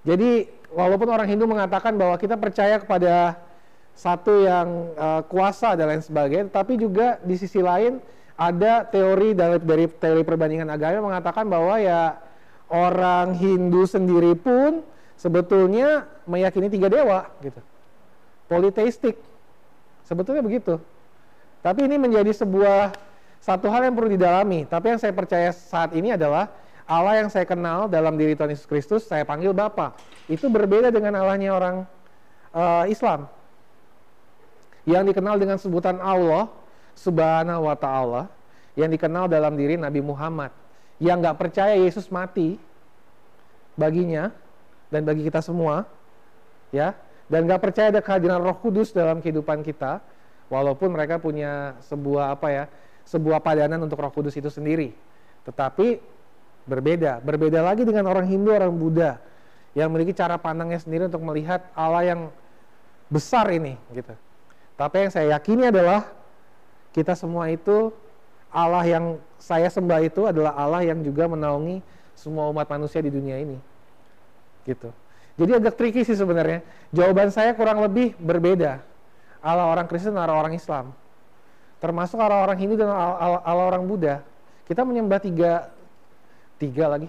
Jadi walaupun orang Hindu mengatakan bahwa kita percaya kepada satu yang uh, kuasa dan lain sebagainya, tapi juga di sisi lain ada teori dari, dari teori perbandingan agama mengatakan bahwa ya orang Hindu sendiri pun sebetulnya meyakini tiga dewa gitu, politeistik sebetulnya begitu. Tapi ini menjadi sebuah satu hal yang perlu didalami. Tapi yang saya percaya saat ini adalah Allah yang saya kenal dalam diri Tuhan Yesus Kristus saya panggil Bapa, itu berbeda dengan Allahnya orang uh, Islam yang dikenal dengan sebutan Allah Subhanahu wa ta'ala, yang dikenal dalam diri Nabi Muhammad, yang nggak percaya Yesus mati baginya dan bagi kita semua, ya, dan nggak percaya ada kehadiran Roh Kudus dalam kehidupan kita, walaupun mereka punya sebuah apa ya, sebuah padanan untuk Roh Kudus itu sendiri. Tetapi berbeda, berbeda lagi dengan orang Hindu, orang Buddha yang memiliki cara pandangnya sendiri untuk melihat Allah yang besar ini, gitu. Tapi yang saya yakini adalah kita semua itu, Allah yang saya sembah itu adalah Allah yang juga menaungi semua umat manusia di dunia ini, gitu. Jadi agak tricky sih sebenarnya. Jawaban saya kurang lebih berbeda. Allah orang Kristen, Allah orang Islam, termasuk Allah orang Hindu dan Allah, Allah orang Buddha. Kita menyembah tiga, tiga lagi,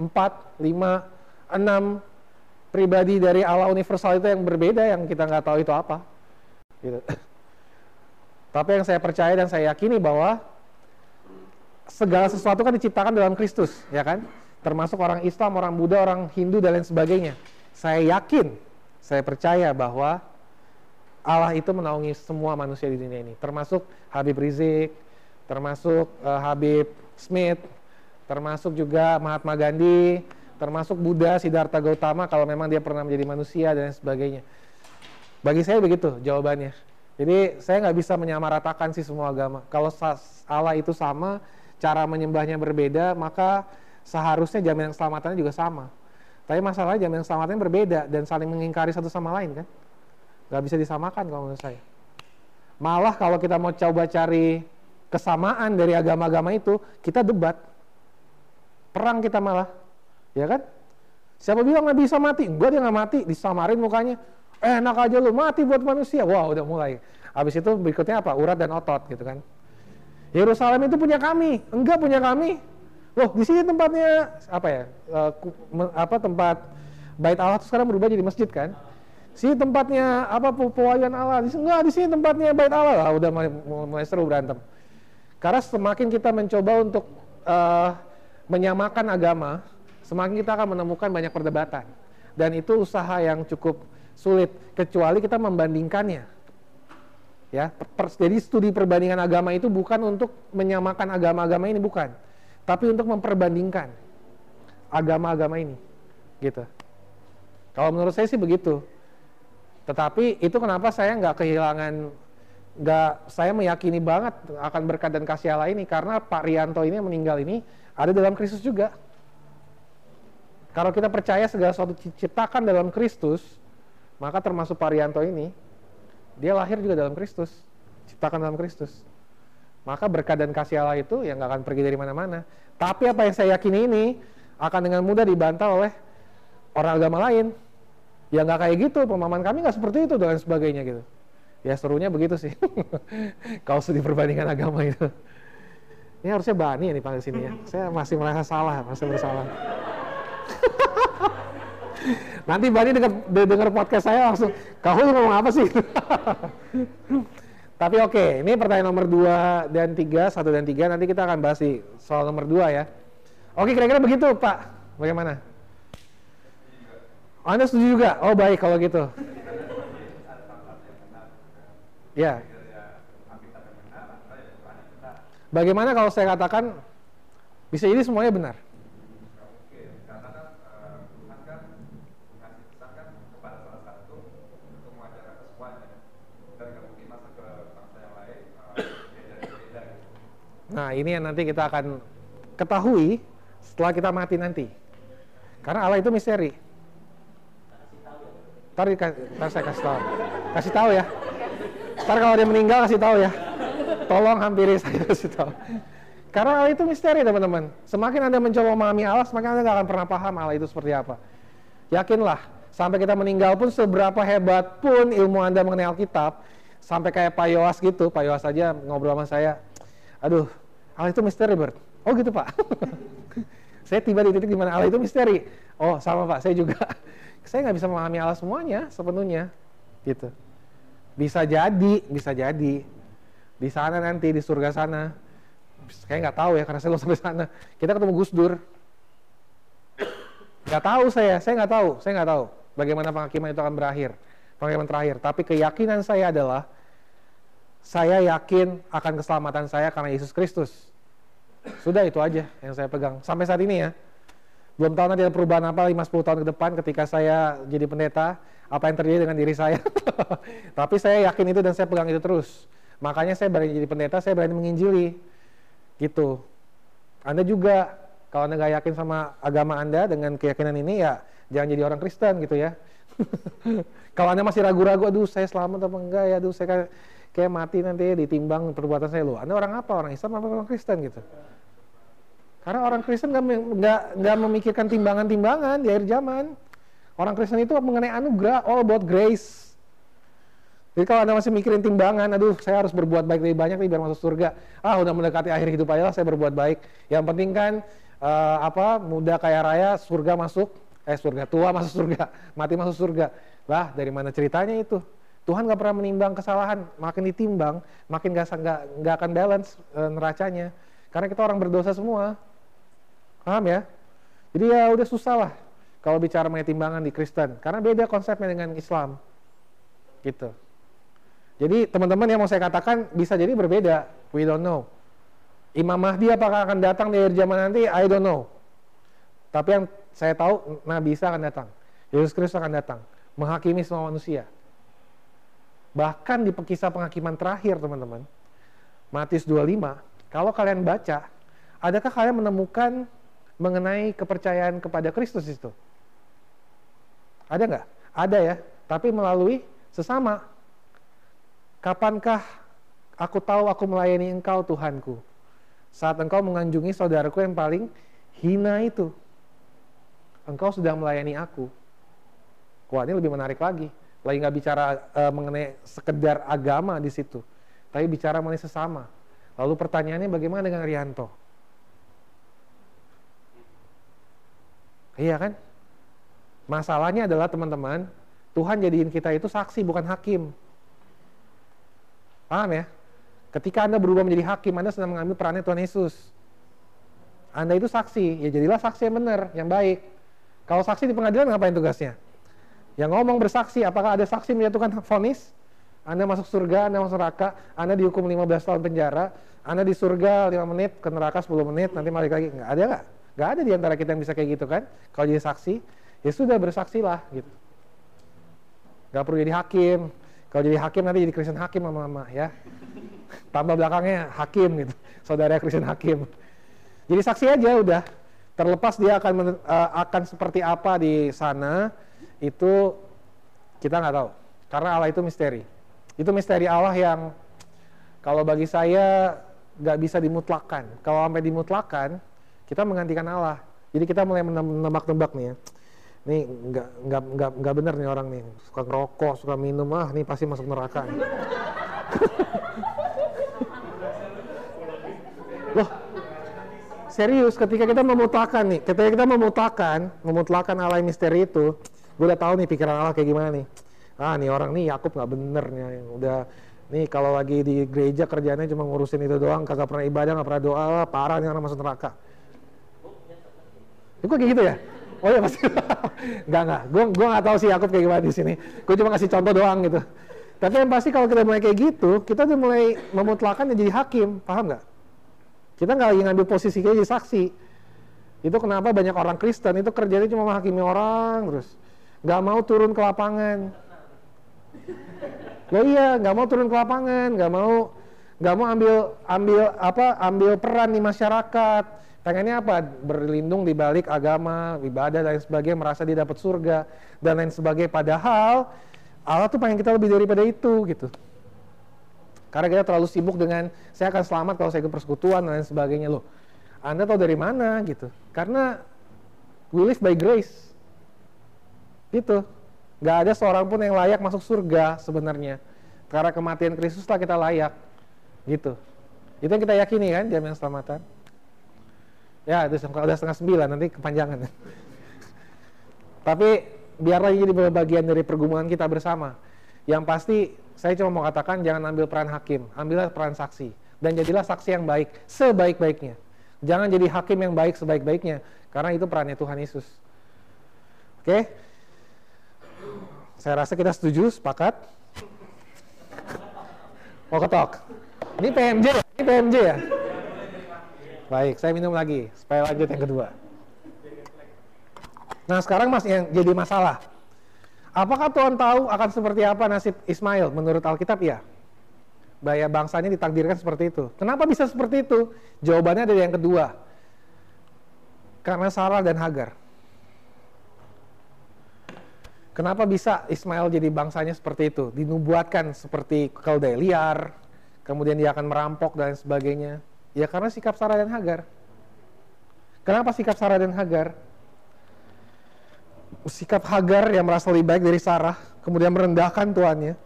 empat, lima, enam pribadi dari Allah universal itu yang berbeda, yang kita nggak tahu itu apa. Gitu. Tapi yang saya percaya dan saya yakini bahwa segala sesuatu kan diciptakan dalam Kristus, ya kan? Termasuk orang Islam, orang Buddha, orang Hindu dan lain sebagainya. Saya yakin, saya percaya bahwa Allah itu menaungi semua manusia di dunia ini, termasuk Habib Rizik, termasuk uh, Habib Smith, termasuk juga Mahatma Gandhi, termasuk Buddha, Siddhartha Gautama kalau memang dia pernah menjadi manusia dan lain sebagainya. Bagi saya begitu jawabannya. Jadi saya nggak bisa menyamaratakan sih semua agama. Kalau Allah itu sama, cara menyembahnya berbeda, maka seharusnya jaminan keselamatannya juga sama. Tapi masalahnya jaminan keselamatannya berbeda dan saling mengingkari satu sama lain kan. Nggak bisa disamakan kalau menurut saya. Malah kalau kita mau coba cari kesamaan dari agama-agama itu, kita debat. Perang kita malah. Ya kan? Siapa bilang Nabi Isa mati? Enggak, dia nggak mati, disamarin mukanya. Eh, enak aja lu, mati buat manusia. Wah, udah mulai. Habis itu berikutnya apa? Urat dan otot gitu kan. Yerusalem itu punya kami. Enggak punya kami. Loh, di sini tempatnya apa ya? Uh, apa tempat Bait Allah itu sekarang berubah jadi masjid kan? Si tempatnya apa pewayan Allah. Di sini enggak, di sini tempatnya Bait Allah. Lah, udah mulai, mulai seru berantem. Karena semakin kita mencoba untuk uh, menyamakan agama, semakin kita akan menemukan banyak perdebatan. Dan itu usaha yang cukup sulit, kecuali kita membandingkannya, ya. Per, jadi studi perbandingan agama itu bukan untuk menyamakan agama-agama ini, bukan, tapi untuk memperbandingkan agama-agama ini, gitu. Kalau menurut saya sih begitu. Tetapi itu kenapa saya nggak kehilangan, nggak, saya meyakini banget akan berkat dan kasih Allah ini, karena Pak Rianto ini yang meninggal ini ada dalam Kristus juga. Kalau kita percaya segala sesuatu diciptakan dalam Kristus, maka termasuk Pak Rianto ini, dia lahir juga dalam Kristus, ciptakan dalam Kristus. Maka berkat dan kasih Allah itu yang nggak akan pergi dari mana-mana. Tapi apa yang saya yakini ini akan dengan mudah dibantah oleh orang agama lain. Ya nggak kayak gitu, pemahaman kami nggak seperti itu dan sebagainya gitu. Ya serunya begitu sih. Kalau studi perbandingan agama itu. Ini harusnya Bani yang dipanggil sini ya. Saya masih merasa salah, masih bersalah. Nanti Bani dengar podcast saya langsung, kau ngomong apa sih? Tapi oke, okay, ini pertanyaan nomor dua dan tiga, satu dan tiga, nanti kita akan bahas sih soal nomor dua ya. Oke, okay, kira-kira begitu Pak, bagaimana? Anda setuju juga? Oh baik kalau gitu. Ya. Bagaimana kalau saya katakan bisa jadi semuanya benar? Nah ini yang nanti kita akan ketahui setelah kita mati nanti, karena Allah itu misteri. Ntar, ntar saya kasih tahu, kasih tahu ya. Ntar kalau dia meninggal kasih tahu ya. Tolong hampiri saya kasih tahu. Karena Allah itu misteri teman-teman. Semakin Anda mencoba memahami Allah, semakin Anda gak akan pernah paham Allah itu seperti apa. Yakinlah, Sampai kita meninggal pun, seberapa hebat pun ilmu Anda mengenai Alkitab, sampai kayak Pak Yoas gitu, Pak Yoas aja ngobrol sama saya, aduh, Allah itu misteri, Bert. Oh gitu, Pak. Saya tiba di titik dimana Allah itu misteri. Oh sama, Pak, saya juga. Saya nggak bisa memahami Allah semuanya sepenuhnya, gitu. Bisa jadi, bisa jadi. Di sana nanti, di surga sana. Saya nggak tahu ya, karena saya belum sampai sana. Kita ketemu Gus Dur. Nggak tahu saya, saya nggak tahu, saya nggak tahu bagaimana penghakiman itu akan berakhir, penghakiman terakhir. Tapi keyakinan saya adalah, saya yakin akan keselamatan saya karena Yesus Kristus. Sudah, itu aja yang saya pegang sampai saat ini ya. Belum tahu nanti ada perubahan apa lima sampai sepuluh tahun ke depan ketika saya jadi pendeta, apa yang terjadi dengan diri saya. Tapi saya yakin itu dan saya pegang itu terus. Makanya saya berani jadi pendeta, saya berani menginjili. Gitu. Anda juga, kalau Anda gak yakin sama agama Anda dengan keyakinan ini, ya jangan jadi orang Kristen gitu ya. Kalau Anda masih ragu-ragu, aduh saya selamat apa enggak ya, aduh saya kayak, kayak mati nanti ditimbang perbuatan saya. Loh, Anda orang apa? Orang Islam apa orang Kristen gitu? Karena orang Kristen gak, gak, gak memikirkan timbangan-timbangan di akhir zaman. Orang Kristen itu mengenai anugerah, all about grace. Jadi kalau Anda masih mikirin timbangan, aduh saya harus berbuat baik lebih banyak nih biar masuk surga. Ah udah mendekati akhir hidup aja lah saya berbuat baik. Yang penting kan Uh, apa muda kaya raya surga masuk, eh surga tua masuk surga, mati masuk surga. Lah dari mana ceritanya itu? Tuhan gak pernah menimbang kesalahan, makin ditimbang makin gak, gak, gak akan balance uh, neracanya, karena kita orang berdosa semua, paham ya? Jadi ya udah susah lah kalau bicara mengenai timbangan di Kristen, karena beda konsepnya dengan Islam gitu. Jadi teman-teman yang mau saya katakan bisa jadi berbeda, we don't know. Imam Mahdi apakah akan datang di akhir zaman nanti? I don't know. Tapi yang saya tahu, Nabi Isa akan datang. Yesus Kristus akan datang. Menghakimi semua manusia. Bahkan di kisah penghakiman terakhir, teman-teman. Matius dua puluh lima, kalau kalian baca, adakah kalian menemukan mengenai kepercayaan kepada Kristus itu? Ada nggak? Ada ya. Tapi melalui sesama. Kapankah aku tahu aku melayani Engkau, Tuhanku? Saat engkau mengunjungi saudaraku yang paling hina itu. Engkau sudah melayani aku. Wah, ini lebih menarik lagi. Lagi nggak bicara e, mengenai sekedar agama di situ, tapi bicara mengenai sesama. Lalu pertanyaannya bagaimana dengan Rianto? Iya kan? Masalahnya adalah teman-teman, Tuhan jadiin kita itu saksi bukan hakim. Paham ya? Ketika Anda berubah menjadi hakim, Anda sedang mengambil perannya Tuhan Yesus. Anda itu saksi, ya jadilah saksi yang benar, yang baik. Kalau saksi di pengadilan ngapain tugasnya? Yang ngomong bersaksi, apakah ada saksi menjatuhkan vonis? Anda masuk surga, Anda masuk neraka, Anda dihukum lima belas tahun penjara, Anda di surga lima menit, ke neraka sepuluh menit, nanti balik lagi. Nggak ada nggak? Nggak ada di antara kita yang bisa kayak gitu kan? Kalau jadi saksi, ya sudah bersaksilah gitu. Nggak perlu jadi hakim. Kalau jadi hakim nanti jadi Kristen hakim lama-lama ya. Tambah belakangnya hakim gitu, saudara Kristen hakim. Jadi saksi aja udah, terlepas dia akan men, uh, akan seperti apa di sana itu kita nggak tahu, karena Allah itu misteri. Itu misteri Allah yang kalau bagi saya nggak bisa dimutlakan. Kalau sampai dimutlakan kita menggantikan Allah. Jadi kita mulai menebak-nebak nih ya. Nih nggak nggak nggak nggak bener nih orang nih, suka ngerokok, suka minum, ah nih pasti masuk neraka. Nih. Loh, serius ketika kita memutlakan nih, ketika kita memutlakan, memutlakan Allah misteri itu, gue udah tahu nih pikiran Allah kayak gimana nih. Ah nih orang nih Yakub nggak bener nih, udah nih kalau lagi di gereja kerjanya cuma ngurusin itu doang, kagak pernah ibadah, nggak pernah doa, lah, parah nih orang masuk neraka. Itu kayak gitu ya? Oh ya pasti, nggak nggak, gue gue nggak tahu sih Yakub kayak gimana di sini. Gue cuma kasih contoh doang gitu. Tapi yang pasti kalau kita mulai kayak gitu, kita tuh mulai memutlakan jadi hakim, paham nggak? Kita nggak lagi ngambil posisi kayak jadi saksi. Itu kenapa banyak orang Kristen itu kerjanya cuma menghakimi orang terus, nggak mau turun ke lapangan. Loh iya, nggak mau turun ke lapangan, nggak mau nggak mau ambil ambil apa ambil peran di masyarakat. Pengennya apa? Berlindung di balik agama, ibadah dan lain sebagainya, merasa dia dapat surga dan lain sebagainya. Padahal Allah tuh pengen kita lebih daripada itu gitu. Karena kita terlalu sibuk dengan saya akan selamat kalau saya ikut persekutuan dan lain sebagainya. Loh, Anda tahu dari mana gitu? Karena we live by grace gitu. Nggak ada seorang pun yang layak masuk surga sebenarnya. Karena kematian Kristuslah kita layak. Gitu. Itu yang kita yakini kan, jaminan keselamatan. Ya, itu udah setengah sembilan, nanti kepanjangan. Tapi biarlah jadi bagian dari pergumulan kita bersama. Yang pasti saya cuma mau katakan, jangan ambil peran hakim, ambillah peran saksi. Dan jadilah saksi yang baik, sebaik-baiknya. Jangan jadi hakim yang baik sebaik-baiknya, karena itu perannya Tuhan Yesus. Oke? Saya rasa kita setuju, sepakat. Mau ketok? Ini P M J, ini P M J ya? Baik, saya minum lagi, supaya lanjut yang kedua. Nah sekarang mas yang jadi masalah, apakah Tuhan tahu akan seperti apa nasib Ismail? Menurut Alkitab ya, bahaya bangsanya ditakdirkan seperti itu. Kenapa bisa seperti itu? Jawabannya dari yang kedua, karena Sarah dan Hagar. Kenapa bisa Ismail jadi bangsanya seperti itu? Dinubuatkan seperti keldai liar, kemudian dia akan merampok dan sebagainya. Ya karena sikap Sarah dan Hagar. Kenapa sikap Sarah dan Hagar? Sikap Hagar yang merasa lebih baik dari Sarah, kemudian merendahkan tuannya.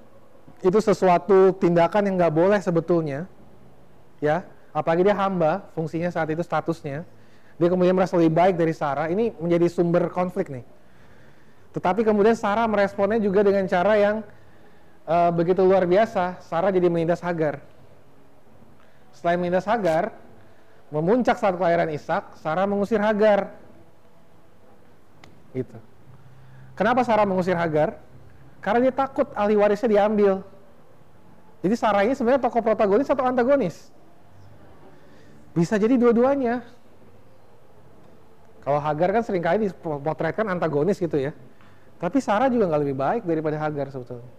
Itu sesuatu tindakan yang nggak boleh sebetulnya. Ya, apalagi dia hamba, fungsinya saat itu statusnya. Dia kemudian merasa lebih baik dari Sarah, ini menjadi sumber konflik nih. Tetapi kemudian Sarah meresponnya juga dengan cara yang uh, begitu luar biasa. Sarah jadi menindas Hagar. Selain menindas Hagar, memuncak saat kelahiran Ishak, Sarah mengusir Hagar. Gitu. Kenapa Sarah mengusir Hagar? Karena dia takut ahli warisnya diambil. Jadi Sarah ini sebenarnya tokoh protagonis atau antagonis? Bisa jadi dua-duanya. Kalau Hagar kan seringkali dipotretkan antagonis gitu ya. Tapi Sarah juga nggak lebih baik daripada Hagar sebetulnya.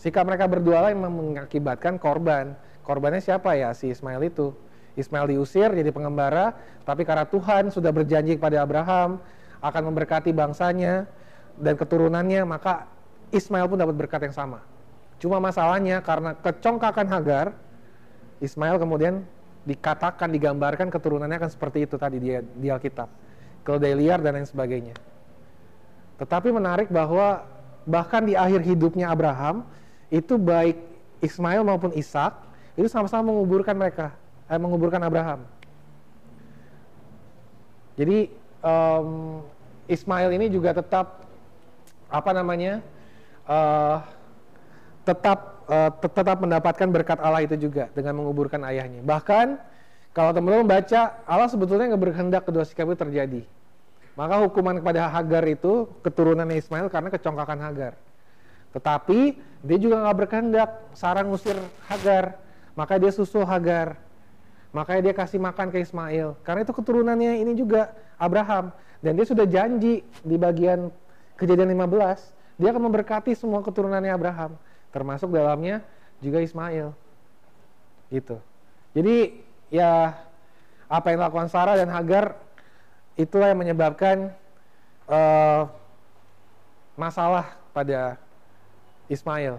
Sikap mereka berdua lah yang mengakibatkan korban. Korbannya siapa ya? Si Ismail itu. Ismail diusir jadi pengembara, tapi karena Tuhan sudah berjanji kepada Abraham akan memberkati bangsanya dan keturunannya, maka Ismail pun dapat berkat yang sama. Cuma masalahnya karena kecongkakan Hagar, Ismail kemudian dikatakan, digambarkan keturunannya akan seperti itu tadi dia di Alkitab, keledai liar dan lain sebagainya. Tetapi menarik bahwa bahkan di akhir hidupnya Abraham itu baik Ismail maupun Ishak itu sama-sama menguburkan mereka, eh, menguburkan Abraham. Jadi um, Ismail ini juga tetap apa namanya, uh, tetap uh, tetap mendapatkan berkat Allah itu juga dengan menguburkan ayahnya. Bahkan kalau teman-teman baca, Allah sebetulnya nggak berkehendak kedua sikap itu terjadi. Maka hukuman kepada Hagar itu keturunan Ismail karena kecongkakan Hagar. Tetapi dia juga nggak berkehendak Sarah ngusir Hagar. Maka dia susul Hagar, makanya dia kasih makan ke Ismail, karena itu keturunannya ini juga Abraham, dan dia sudah janji di bagian Kejadian lima belas, dia akan memberkati semua keturunannya Abraham, termasuk dalamnya juga Ismail. Gitu. Jadi ya apa yang dilakukan Sarah dan Hagar itulah yang menyebabkan uh, masalah pada Ismail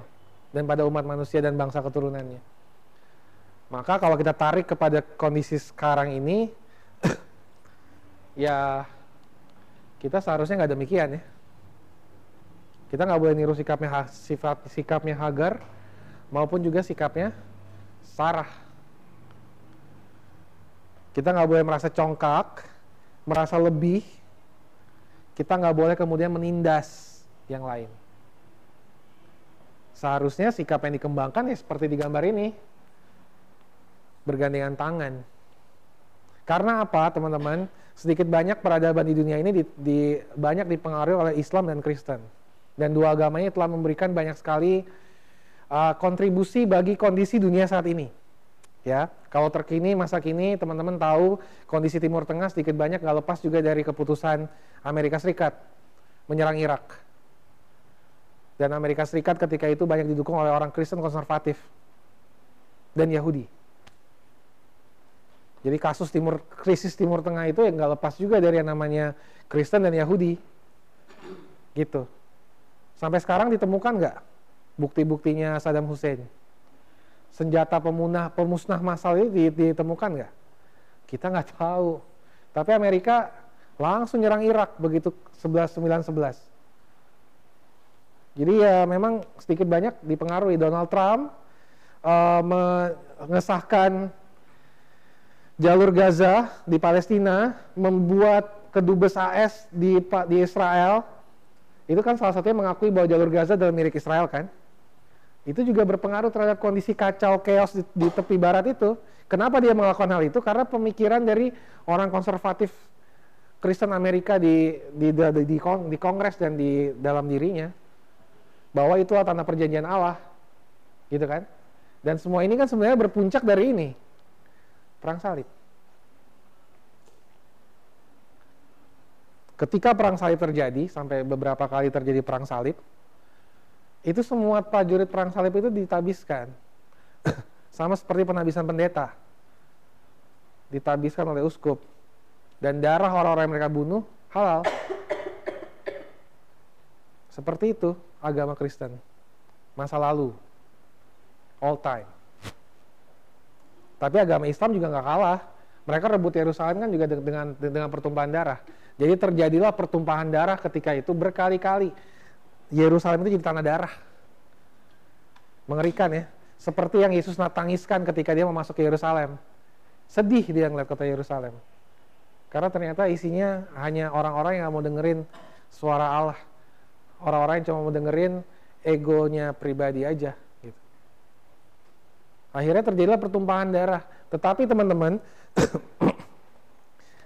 dan pada umat manusia dan bangsa keturunannya. Maka kalau kita tarik kepada kondisi sekarang ini, ya kita seharusnya nggak demikian ya. Kita nggak boleh niru sikapnya sifat sikapnya Hagar maupun juga sikapnya Sarah. Kita nggak boleh merasa congkak, merasa lebih. Kita nggak boleh kemudian menindas yang lain. Seharusnya sikap yang dikembangkan ya seperti di gambar ini. Bergandengan tangan. Karena apa, teman-teman? Sedikit banyak peradaban di dunia ini di, di, banyak dipengaruhi oleh Islam dan Kristen. Dan dua agamanya telah memberikan banyak sekali uh, kontribusi bagi kondisi dunia saat ini. Ya, kalau terkini, masa kini, teman-teman tahu kondisi Timur Tengah sedikit banyak nggak lepas juga dari keputusan Amerika Serikat menyerang Irak. Dan Amerika Serikat ketika itu banyak didukung oleh orang Kristen konservatif dan Yahudi. Jadi kasus timur, krisis Timur Tengah itu ya nggak lepas juga dari yang namanya Kristen dan Yahudi, gitu. Sampai sekarang ditemukan nggak bukti-buktinya Saddam Hussein? Senjata pemunah, pemusnah massal itu ditemukan nggak? Kita nggak tahu. Tapi Amerika langsung nyerang Irak begitu sebelas sembilan sebelas. Jadi ya memang sedikit banyak dipengaruhi. Donald Trump uh, mengesahkan jalur Gaza di Palestina, membuat kedubes A S di, di Israel, itu kan salah satunya mengakui bahwa jalur Gaza adalah milik Israel kan. Itu juga berpengaruh terhadap kondisi kacau, chaos di, di tepi barat itu. Kenapa dia melakukan hal itu? Karena pemikiran dari orang konservatif Kristen Amerika di, di, di, di, Kong, di Kongres dan di dalam dirinya, bahwa itu adalah tanah perjanjian Allah, gitu kan. Dan semua ini kan sebenarnya berpuncak dari ini, perang salib. Ketika perang salib terjadi, sampai beberapa kali terjadi perang salib, itu semua prajurit perang salib itu ditabiskan. Sama seperti penabisan pendeta, ditabiskan oleh uskup. Dan darah orang-orang yang mereka bunuh halal. Seperti itu agama Kristen, masa lalu, all time. Tapi agama Islam juga nggak kalah. Mereka rebut Yerusalem kan juga dengan, dengan pertumpahan darah. Jadi terjadilah pertumpahan darah ketika itu berkali-kali. Yerusalem itu jadi tanah darah. Mengerikan ya. Seperti yang Yesus tangiskan ketika dia memasuki Yerusalem. Sedih dia ngeliat kota Yerusalem. Karena ternyata isinya hanya orang-orang yang gak mau dengerin suara Allah. Orang-orang yang cuma mau dengerin egonya pribadi aja gitu. Akhirnya terjadilah pertumpahan darah. Tetapi teman-teman,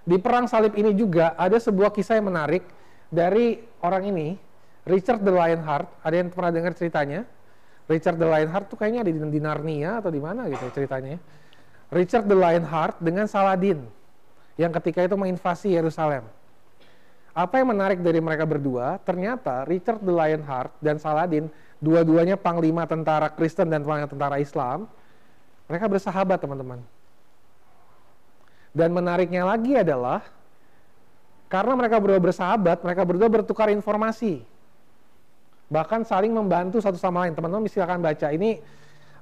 di perang salib ini juga ada sebuah kisah yang menarik dari orang ini, Richard the Lionheart. Ada yang pernah dengar ceritanya? Richard the Lionheart tuh kayaknya ada di Narnia atau di mana gitu ceritanya. Richard the Lionheart dengan Saladin yang ketika itu menginvasi Yerusalem. Apa yang menarik dari mereka berdua? Ternyata Richard the Lionheart dan Saladin, dua-duanya panglima tentara Kristen dan panglima tentara Islam, mereka bersahabat teman-teman. Dan menariknya lagi adalah karena mereka berdua bersahabat, mereka berdua bertukar informasi, bahkan saling membantu satu sama lain. Teman-teman silakan baca. Ini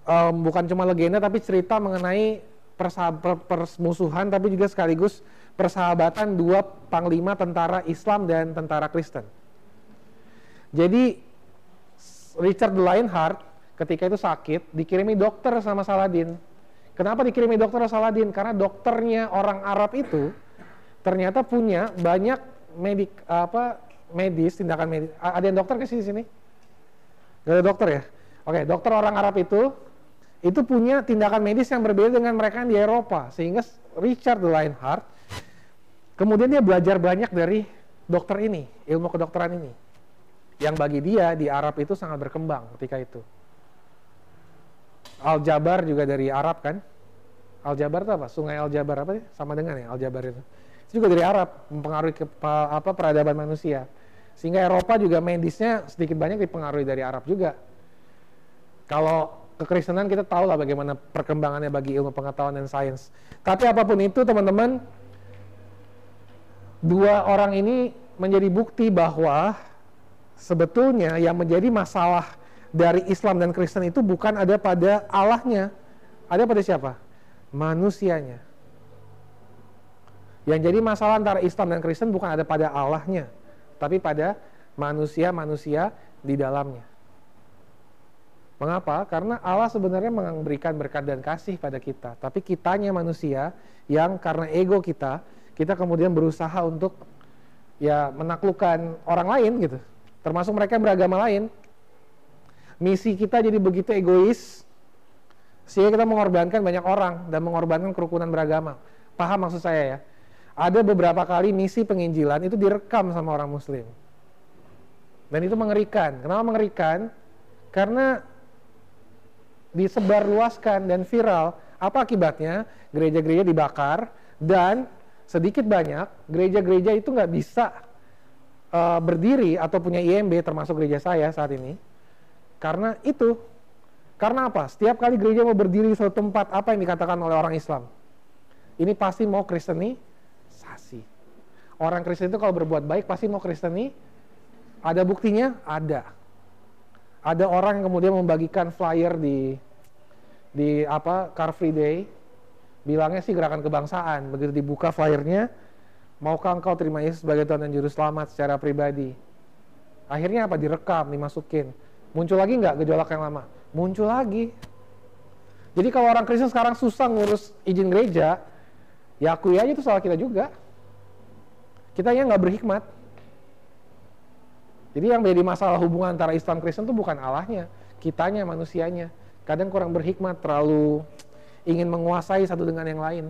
um, bukan cuma legenda, tapi cerita mengenai permusuhan, tapi juga sekaligus persahabatan dua panglima tentara Islam dan tentara Kristen. Jadi Richard the Lionheart ketika itu sakit, dikirimi dokter sama Saladin. Kenapa dikirimi dokter sama Saladin? Karena dokternya orang Arab itu ternyata punya banyak medik apa medis, tindakan medis. Ada yang dokter ke sini sini? Gak ada dokter ya? Oke, dokter orang Arab itu itu punya tindakan medis yang berbeda dengan mereka yang di Eropa. Sehingga Richard the Lionheart kemudian dia belajar banyak dari dokter ini, ilmu kedokteran ini, yang bagi dia di Arab itu sangat berkembang ketika itu. Al-Jabar juga dari Arab kan? Al-Jabar itu apa? Sungai Al-Jabar apa sih? Sama dengan ya Al-Jabar itu. Itu juga dari Arab, mempengaruhi ke, apa, peradaban manusia. Sehingga Eropa juga medisnya sedikit banyak dipengaruhi dari Arab juga. Kalau kekristenan kita tahu lah bagaimana perkembangannya bagi ilmu pengetahuan dan sains. Tapi apapun itu teman-teman, dua orang ini menjadi bukti bahwa sebetulnya yang menjadi masalah dari Islam dan Kristen itu bukan ada pada Allahnya, ada pada siapa? Manusianya. Yang jadi masalah antara Islam dan Kristen bukan ada pada Allahnya, tapi pada manusia-manusia di dalamnya. Mengapa? Karena Allah sebenarnya memberikan berkat dan kasih pada kita. Tapi kitanya manusia yang karena ego kita, kita kemudian berusaha untuk ya menaklukkan orang lain gitu. Termasuk mereka yang beragama lain. Misi kita jadi begitu egois, sehingga kita mengorbankan banyak orang dan mengorbankan kerukunan beragama. Paham maksud saya ya? Ada beberapa kali misi penginjilan itu direkam sama orang muslim. Dan itu mengerikan. Kenapa mengerikan? Karena disebarluaskan dan viral. Apa akibatnya? Gereja-gereja dibakar dan sedikit banyak gereja-gereja itu nggak bisa uh, berdiri atau punya I M B, termasuk gereja saya saat ini. Karena itu, karena apa? Setiap kali gereja mau berdiri di suatu tempat, apa yang dikatakan oleh orang Islam? Ini pasti mau kristenisasi. Orang Kristen itu kalau berbuat baik pasti mau kristeni. Ada buktinya? Ada. Ada orang yang kemudian membagikan flyer di di apa Car Free Day, bilangnya sih gerakan kebangsaan. Begitu dibuka flyernya, maukah engkau terima Yesus sebagai Tuhan dan Juru Selamat secara pribadi? Akhirnya apa? Direkam, dimasukin. Muncul lagi nggak gejolak yang lama? Muncul lagi. Jadi kalau orang Kristen sekarang susah ngurus izin gereja, ya akui aja itu salah kita juga. Kita ya nggak berhikmat. Jadi yang menjadi masalah hubungan antara Islam Kristen itu bukan Allahnya, kitanya, manusianya. Kadang kurang berhikmat, terlalu ingin menguasai satu dengan yang lain.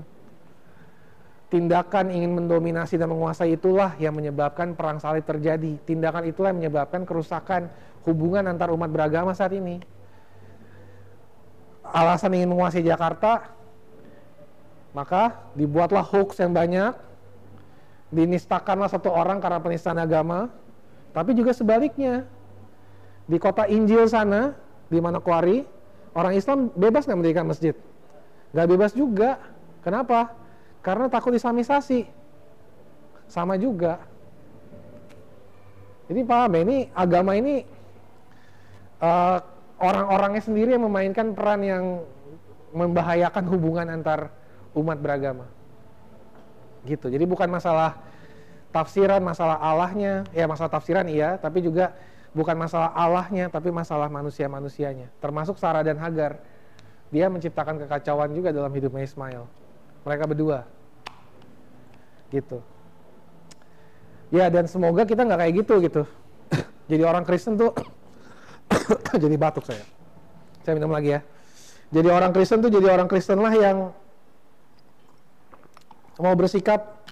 Tindakan ingin mendominasi dan menguasai itulah yang menyebabkan perang salib terjadi. Tindakan itulah yang menyebabkan kerusakan hubungan antar umat beragama saat ini. Alasan ingin menguasai Jakarta, maka dibuatlah hoax yang banyak, dinistakanlah satu orang karena penistaan agama, tapi juga sebaliknya. Di kota Injil sana, di Manokwari, orang Islam bebas nggak mendirikan masjid? Nggak bebas juga. Kenapa? Karena takut islamisasi. Sama juga. Jadi paham ya, ini agama ini uh, orang-orangnya sendiri yang memainkan peran yang membahayakan hubungan antar umat beragama. Gitu. Jadi bukan masalah tafsiran, masalah Allahnya, ya masalah tafsiran iya, tapi juga bukan masalah Allahnya, tapi masalah manusia-manusianya. Termasuk Sarah dan Hagar. Dia menciptakan kekacauan juga dalam hidupnya Ismail. Mereka berdua. Gitu. Ya, dan semoga kita nggak kayak gitu, gitu. Jadi orang Kristen tuh... jadi batuk saya. Saya minum lagi ya. Jadi orang Kristen tuh jadi orang Kristen lah yang... mau bersikap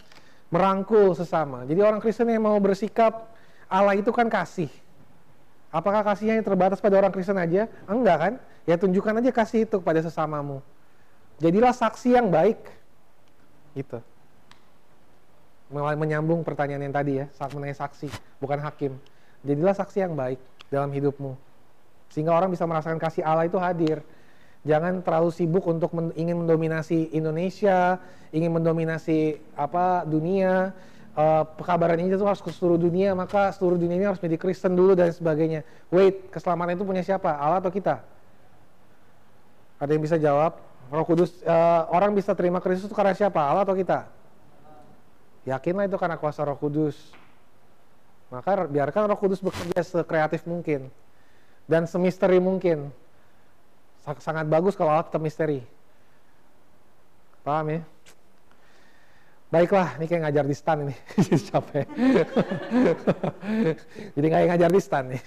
merangkul sesama. Jadi orang Kristen yang mau bersikap... Allah itu kan kasih. Apakah kasihnya yang terbatas pada orang Kristen aja? Enggak kan? Ya tunjukkan aja kasih itu kepada sesamamu. Jadilah saksi yang baik. Gitu. Menyambung pertanyaan yang tadi ya, saat mengenai saksi, bukan hakim. Jadilah saksi yang baik dalam hidupmu. Sehingga orang bisa merasakan kasih Allah itu hadir. Jangan terlalu sibuk untuk men- ingin mendominasi Indonesia, ingin mendominasi apa dunia. Uh, pekabaran ini itu harus ke seluruh dunia, maka seluruh dunia ini harus menjadi Kristen dulu dan sebagainya. Wait, keselamatan itu punya siapa? Allah atau kita? Ada yang bisa jawab? Roh Kudus, uh, orang bisa terima Kristus itu karena siapa? Allah atau kita? Yakinlah itu karena kuasa Roh Kudus. Maka biarkan Roh Kudus bekerja sekreatif mungkin dan semisteri mungkin. Sangat bagus kalau Allah tetap misteri. Paham ya? Baiklah, ini kayak ngajar di stan ini, capek. Jadi kayak ngajar di stan nih.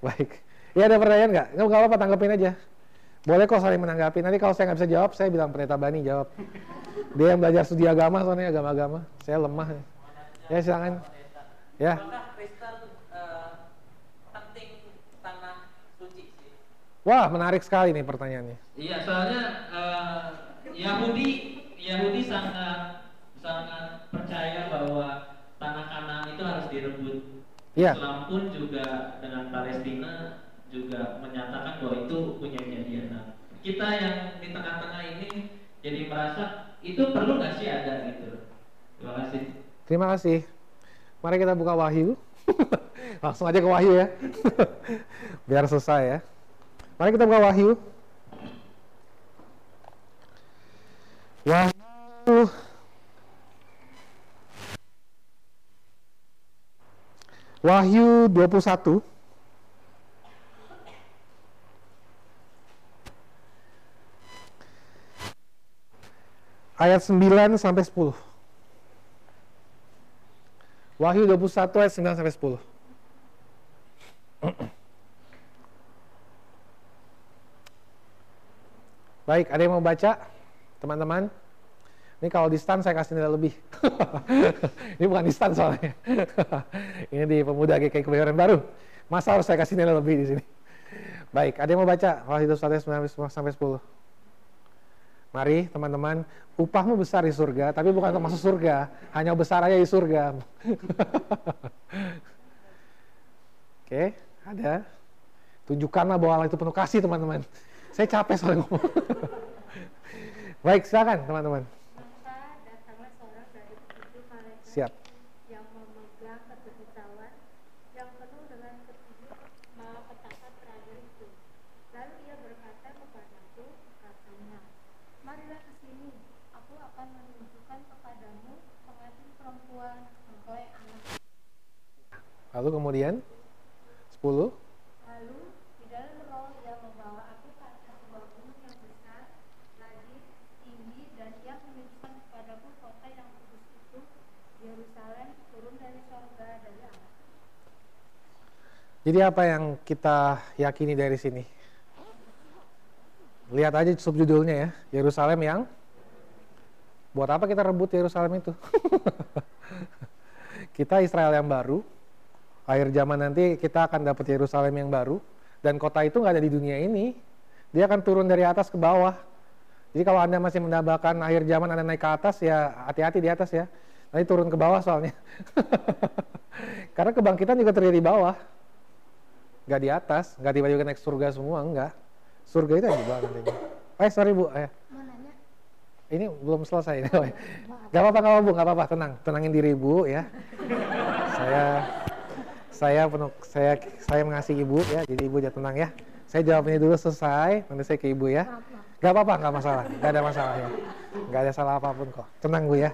Baik. Ya ada pertanyaan nggak? Nggak apa-apa, tanggapin aja. Boleh kok saling menanggapi. Nanti kalau saya nggak bisa jawab, saya bilang Pendeta Bani jawab. Dia yang belajar studi agama, soalnya agama-agama. Saya lemah. Ya silakan. Ya. Wah, menarik sekali nih pertanyaannya. Iya, soalnya uh, Yahudi, Yahudi sangat sangat percaya bahwa tanah Kanaan itu harus direbut. Yeah. Islam pun juga dengan Palestina juga menyatakan bahwa itu punya kejadian. Nah, kita yang di tengah-tengah ini jadi merasa itu perlu nggak sih ada gitu. Terima kasih. Terima kasih. Mari kita buka Wahyu. Langsung aja ke Wahyu ya. Biar selesai ya. Mari kita buka Wahyu. Wahyu Wahyu dua puluh satu. Ayat sembilan sampai sepuluh. Wahyu dua puluh satu ayat sembilan sampai sepuluh. Baik, ada yang mau baca? Teman-teman. Ini kalau di stand saya kasih nilai lebih. Ini bukan di stand soalnya. Ini di Pemuda G K I Kebayoran Baru. Masa harus saya kasih nilai lebih di sini. Baik, ada yang mau baca? Wahyu dua puluh satu sampai sepuluh. Mari teman-teman, upahmu besar di surga, tapi bukan untuk masuk surga, hanya besar aja di surga. Oke, ada. Tunjukkanlah bahwa Allah itu penuh kasih, teman-teman. Saya capek soalnya ngomong. Baik, silakan teman-teman. Siap. Yang memegang ketertawan yang penuh dengan ketujuh malapetaka terakhir itu. Lalu ia berkata kepadaku, katanya, marilah ke sini, aku akan menunjukkan kepadamu pengantin perempuan, engkau anak. Lalu kemudian sepuluh. Lalu di dalam roh yang membawa aku ke atas sebuah gunung yang besar, lagi tinggi, dan ia menunjukkan kepadaku kota yang kudus itu, Yerusalem, turun dari surga dari Allah. Jadi apa yang kita yakini dari sini? Lihat aja subjudulnya ya, Yerusalem yang. Buat apa kita rebut Yerusalem itu? Kita Israel yang baru, akhir zaman nanti kita akan dapat Yerusalem yang baru, dan kota itu nggak ada di dunia ini, dia akan turun dari atas ke bawah. Jadi kalau Anda masih mendapatkan akhir zaman Anda naik ke atas, ya hati-hati di atas ya, nanti turun ke bawah soalnya. Karena kebangkitan juga terjadi di bawah, nggak di atas, nggak tiba-tiba naik surga semua, enggak. Surga itu yang di bawah nantinya. Eh sorry bu, eh. Ini belum selesai. Gak apa-apa, gak apa bu, gak apa-apa, tenang, tenangin diri ibu ya. Saya, saya penuh, saya, saya mengasihi ibu ya, jadi ibu jangan tenang ya. Saya jawabnya dulu selesai, nanti saya ke ibu ya. Gak apa-apa, gak masalah, gak ada masalah ya, gak ada salah apapun kok. Tenang bu ya,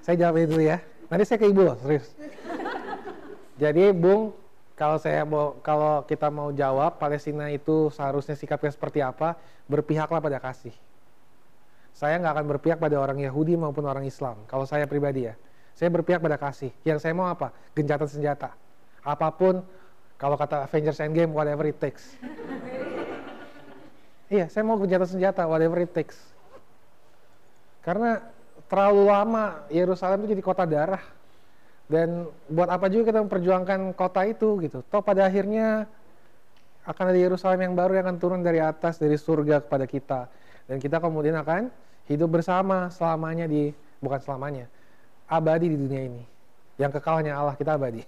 saya jawabnya dulu ya. Nanti saya ke ibu loh, serius. Jadi bung, kalau saya mau, kalau kita mau jawab Palestina itu seharusnya sikapnya seperti apa, berpihaklah pada kasih. Saya nggak akan berpihak pada orang Yahudi maupun orang Islam. Kalau saya pribadi ya, saya berpihak pada kasih. Yang saya mau apa? Gencatan senjata. Apapun, kalau kata Avengers Endgame, whatever it takes. Iya, saya mau gencatan senjata, whatever it takes. Karena terlalu lama Yerusalem itu jadi kota darah. Dan buat apa juga kita memperjuangkan kota itu gitu. Toh pada akhirnya akan ada Yerusalem yang baru yang akan turun dari atas, dari surga kepada kita. Dan kita kemudian akan hidup bersama selamanya di, bukan selamanya, abadi di dunia ini. Yang kekalnya Allah, kita abadi.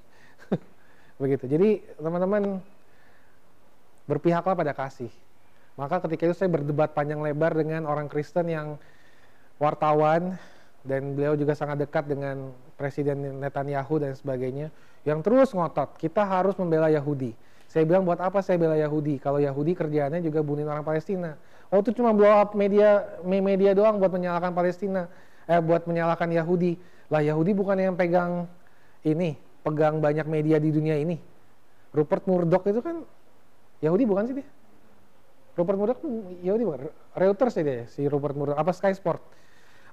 Begitu. Jadi teman-teman, berpihaklah pada kasih. Maka ketika itu saya berdebat panjang lebar dengan orang Kristen yang wartawan, dan beliau juga sangat dekat dengan Presiden Netanyahu dan sebagainya, yang terus ngotot, kita harus membela Yahudi. Saya bilang, buat apa saya bela Yahudi? Kalau Yahudi kerjaannya juga bunuhin orang Palestina. Oh itu cuma blow up media media doang buat menyalahkan Palestina, eh buat menyalahkan Yahudi. Lah Yahudi bukan yang pegang ini, pegang banyak media di dunia ini. Rupert Murdoch itu kan Yahudi bukan sih dia? Rupert Murdoch Yahudi bukan? Reuters ya dia, si Rupert Murdoch. Apa Sky Sport?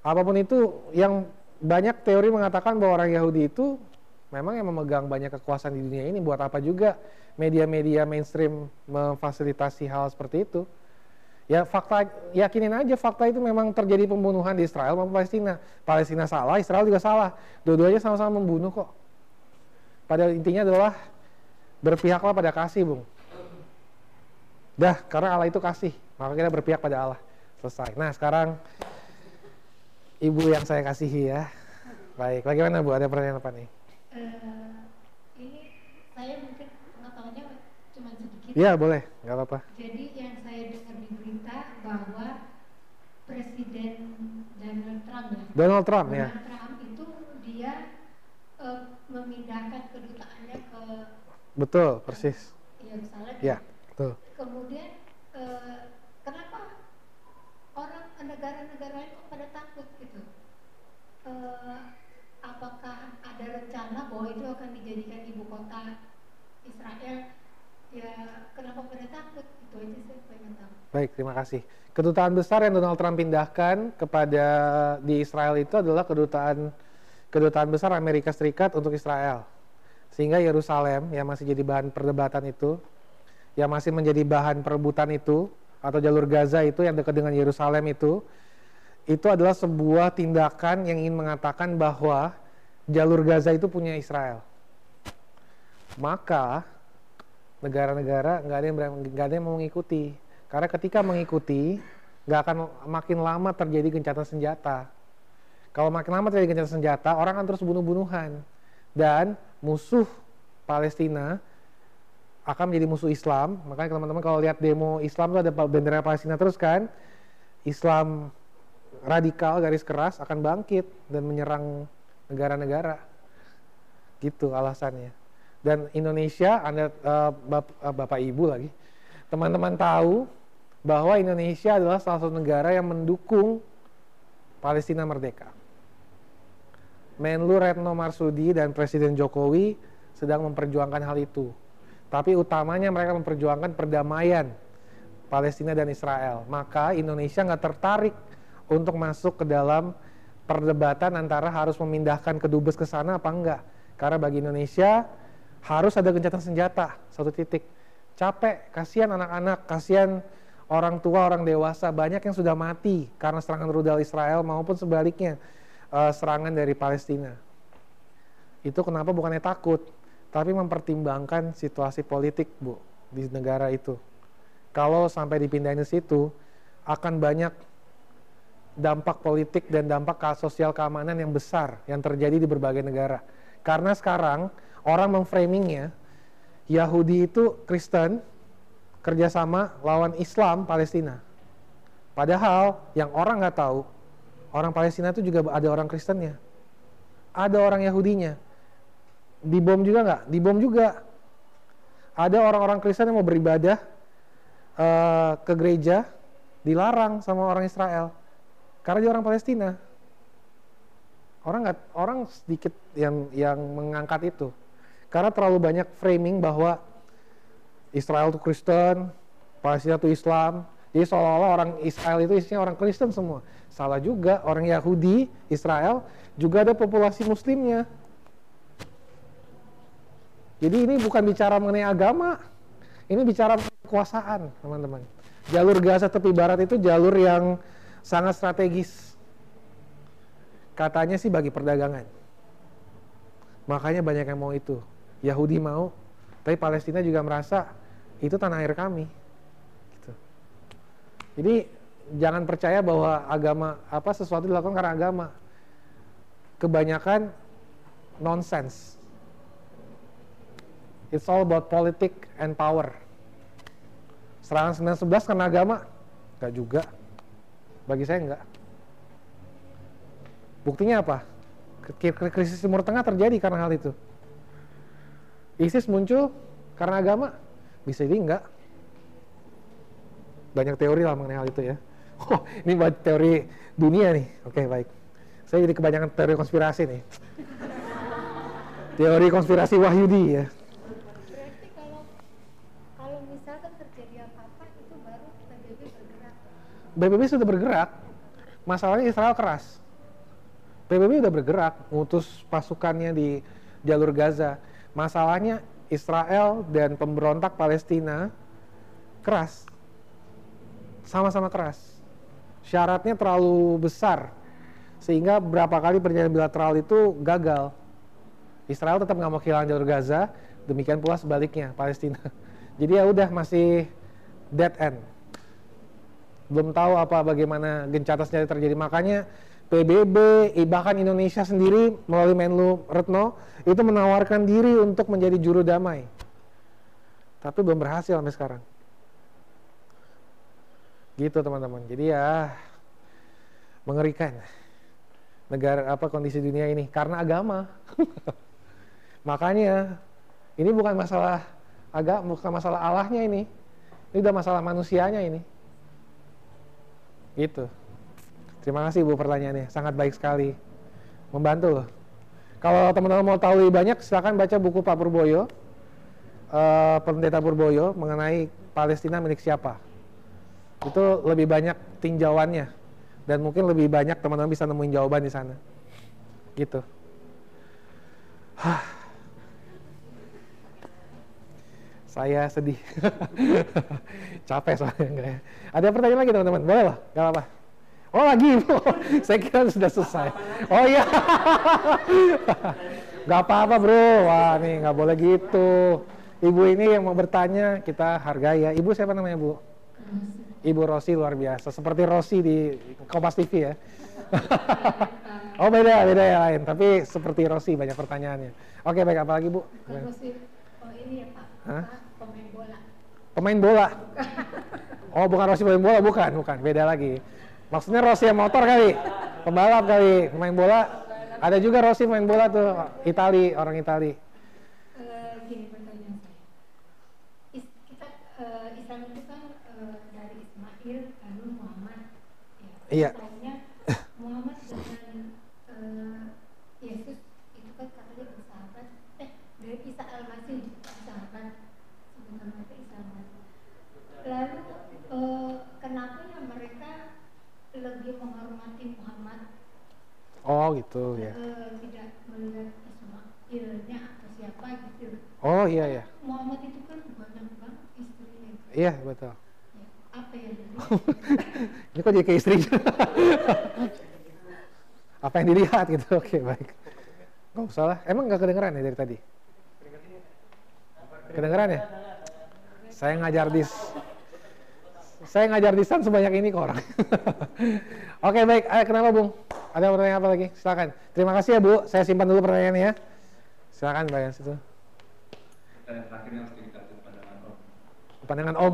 Apapun itu, yang banyak teori mengatakan bahwa orang Yahudi itu memang yang memegang banyak kekuasaan di dunia ini. Buat apa juga media-media mainstream memfasilitasi hal seperti itu? Ya fakta, yakinin aja fakta itu memang terjadi pembunuhan di Israel maupun Palestina. Palestina salah, Israel juga salah. Dua-duanya sama-sama membunuh kok. Pada intinya adalah berpihaklah pada kasih, Bung. Dah, karena Allah itu kasih, maka kita berpihak pada Allah. Selesai. Nah, sekarang ibu yang saya kasihi ya. Baik, bagaimana Bu? Ada pertanyaan apa nih? Uh, ini saya mungkin pengetahuannya cuma sedikit. Iya, boleh. Nggak apa-apa. Jadi yang saya dengar di berita bahwa Presiden Donald Trump ya. Donald Trump Donald ya. Donald Trump itu dia uh, memindahkan kedutaannya ke. Betul, persis. Iya, misalnya. Iya, betul. Kemudian uh, kenapa orang negara-negara lain kok pada takut gitu? Uh, apakah ada rencana bahwa itu akan dijadikan ibu kota Israel? Ya, kenapa pada takut? Itu aja saya pengen tahu. Baik, terima kasih. Kedutaan besar yang Donald Trump pindahkan kepada di Israel itu adalah kedutaan kedutaan besar Amerika Serikat untuk Israel. Sehingga Yerusalem yang masih jadi bahan perdebatan itu, yang masih menjadi bahan perebutan itu, atau jalur Gaza itu yang dekat dengan Yerusalem itu, itu adalah sebuah tindakan yang ingin mengatakan bahwa jalur Gaza itu punya Israel. Maka negara-negara nggak ada yang nggak ada yang mau mengikuti, karena ketika mengikuti nggak akan makin lama terjadi gencatan senjata. Kalau makin lama terjadi gencatan senjata, orang akan terus bunuh-bunuhan, dan musuh Palestina akan menjadi musuh Islam. Makanya teman-teman kalau lihat demo Islam tuh ada bendera Palestina terus kan. Islam radikal garis keras akan bangkit dan menyerang negara-negara, gitu alasannya. Dan Indonesia, Anda, uh, bap, uh, Bapak Ibu lagi, teman-teman tahu bahwa Indonesia adalah salah satu negara yang mendukung Palestina merdeka. Menlu Retno Marsudi dan Presiden Jokowi sedang memperjuangkan hal itu. Tapi utamanya mereka memperjuangkan perdamaian Palestina dan Israel. Maka Indonesia nggak tertarik untuk masuk ke dalam perdebatan antara harus memindahkan kedubes ke sana apa enggak. Karena bagi Indonesia harus ada gencatan senjata satu titik. Capek, kasihan anak-anak, kasihan orang tua, orang dewasa, banyak yang sudah mati karena serangan rudal Israel maupun sebaliknya serangan dari Palestina. Itu kenapa bukannya takut, tapi mempertimbangkan situasi politik, Bu, di negara itu. Kalau sampai dipindahin ke situ, akan banyak dampak politik dan dampak sosial keamanan yang besar yang terjadi di berbagai negara. Karena sekarang orang memframingnya, Yahudi itu Kristen kerjasama lawan Islam Palestina. Padahal yang orang nggak tahu, orang Palestina itu juga ada orang Kristennya, ada orang Yahudinya. Dibom juga nggak? Dibom juga. Ada orang-orang Kristen yang mau beribadah uh, ke gereja dilarang sama orang Israel karena dia orang Palestina. Orang nggak, orang sedikit yang yang mengangkat itu. Karena terlalu banyak framing bahwa Israel itu Kristen, Palestina itu Islam. Jadi seolah-olah orang Israel itu isinya orang Kristen semua. Salah juga, orang Yahudi, Israel, juga ada populasi muslimnya. Jadi ini bukan bicara mengenai agama, ini bicara kekuasaan, teman-teman. Jalur Gaza tepi barat itu jalur yang sangat strategis. Katanya sih bagi perdagangan. Makanya banyak yang mau itu. Yahudi mau, tapi Palestina juga merasa itu tanah air kami. Gitu. Jadi jangan percaya bahwa agama apa sesuatu dilakukan karena agama. Kebanyakan nonsense. It's all about politics and power. Serangan sembilan sebelas karena agama? Enggak juga. Bagi saya enggak. Buktinya apa? Krisis Timur Tengah terjadi karena hal itu. ISIS muncul karena agama? Bisa jadi enggak. Banyak teori lah mengenai hal itu ya. Oh, ini teori dunia nih. Oke, baik. Saya jadi kebanyakan teori konspirasi nih. Teori konspirasi Wahyudi ya. Berarti kalau kalau misalkan terjadi apa-apa itu baru B B B bergerak. B B B sudah bergerak. Masalahnya Israel keras. B B B sudah bergerak, ngutus pasukannya di jalur Gaza. Masalahnya Israel dan pemberontak Palestina keras, sama-sama keras. Syaratnya terlalu besar, sehingga berapa kali perjanjian bilateral itu gagal. Israel tetap nggak mau kehilangan jalur Gaza, demikian pula sebaliknya Palestina. Jadi ya udah masih dead end. Belum tahu apa bagaimana gencatan senjata terjadi. Makanya P B B, bahkan Indonesia sendiri melalui Menlu Retno itu menawarkan diri untuk menjadi juru damai, tapi belum berhasil sampai sekarang. Gitu teman-teman. Jadi ya mengerikan negara apa kondisi dunia ini karena agama. Makanya ini bukan masalah agama, bukan masalah Allahnya ini, ini udah masalah manusianya ini. Gitu. Terima kasih Bu pertanyaannya, sangat baik sekali, membantu loh. Kalau teman-teman mau tahu lebih banyak, silakan baca buku Pak Purboyo, uh, Pendeta Purboyo, mengenai Palestina milik siapa. Itu lebih banyak tinjauannya, dan mungkin lebih banyak teman-teman bisa nemuin jawaban di sana. Gitu. Saya sedih, capek soalnya enggak ya. Ada pertanyaan lagi teman-teman, boleh lah, nggak apa-apa. Oh lagi, saya kira sudah selesai. Oh iya, nggak apa-apa bro. Wah nih nggak boleh gitu. Ibu ini yang mau bertanya kita hargai ya. Ibu siapa namanya Bu? Ibu Rosi luar biasa. Seperti Rosi di Kompas T V ya. Oh beda, beda yang lain. Tapi seperti Rosi banyak pertanyaannya. Oke baik, apalagi Bu? Rosi, oh ini ya Pak, pemain bola. Pemain bola? Oh bukan Rosi pemain bola, bukan, bukan. Beda lagi. Maksudnya Rossi yang motor kali, pembalap kali, main bola. Ada juga Rossi main bola tuh, Itali, orang Itali. Uh, gini pertanyaan saya. Kita uh, Islam itu kan uh, dari Ismail, lalu Muhammad. Ya. Iya. Soalnya Muhammad dengan uh, Yesus itu kan katanya bersahabat. Eh, dari Isa Al-Masih bersahabat. Oh gitu ya. Uh, tidak melihat asma istrinya atau siapa gitu. Oh iya ya. Muhammad itu kan bukan bang istrinya. Iya betul. Ya, apa yang ini kok jadi ke istrinya? Apa yang dilihat gitu? Oke okay, baik. Gak usah lah. Emang nggak kedengeran ya dari tadi? Kedengeran ya? Saya ngajar di saya ngajar di sana sebanyak ini ke orang. Oke okay, baik. Ayo, kenapa Bung? Ada pertanyaan apa lagi? Silakan. Terima kasih ya Bu. Saya simpan dulu pertanyaannya. Silakan bagian situ. Pertanyaan terakhir yang sedikit dari pandangan Om. Pandangan Om.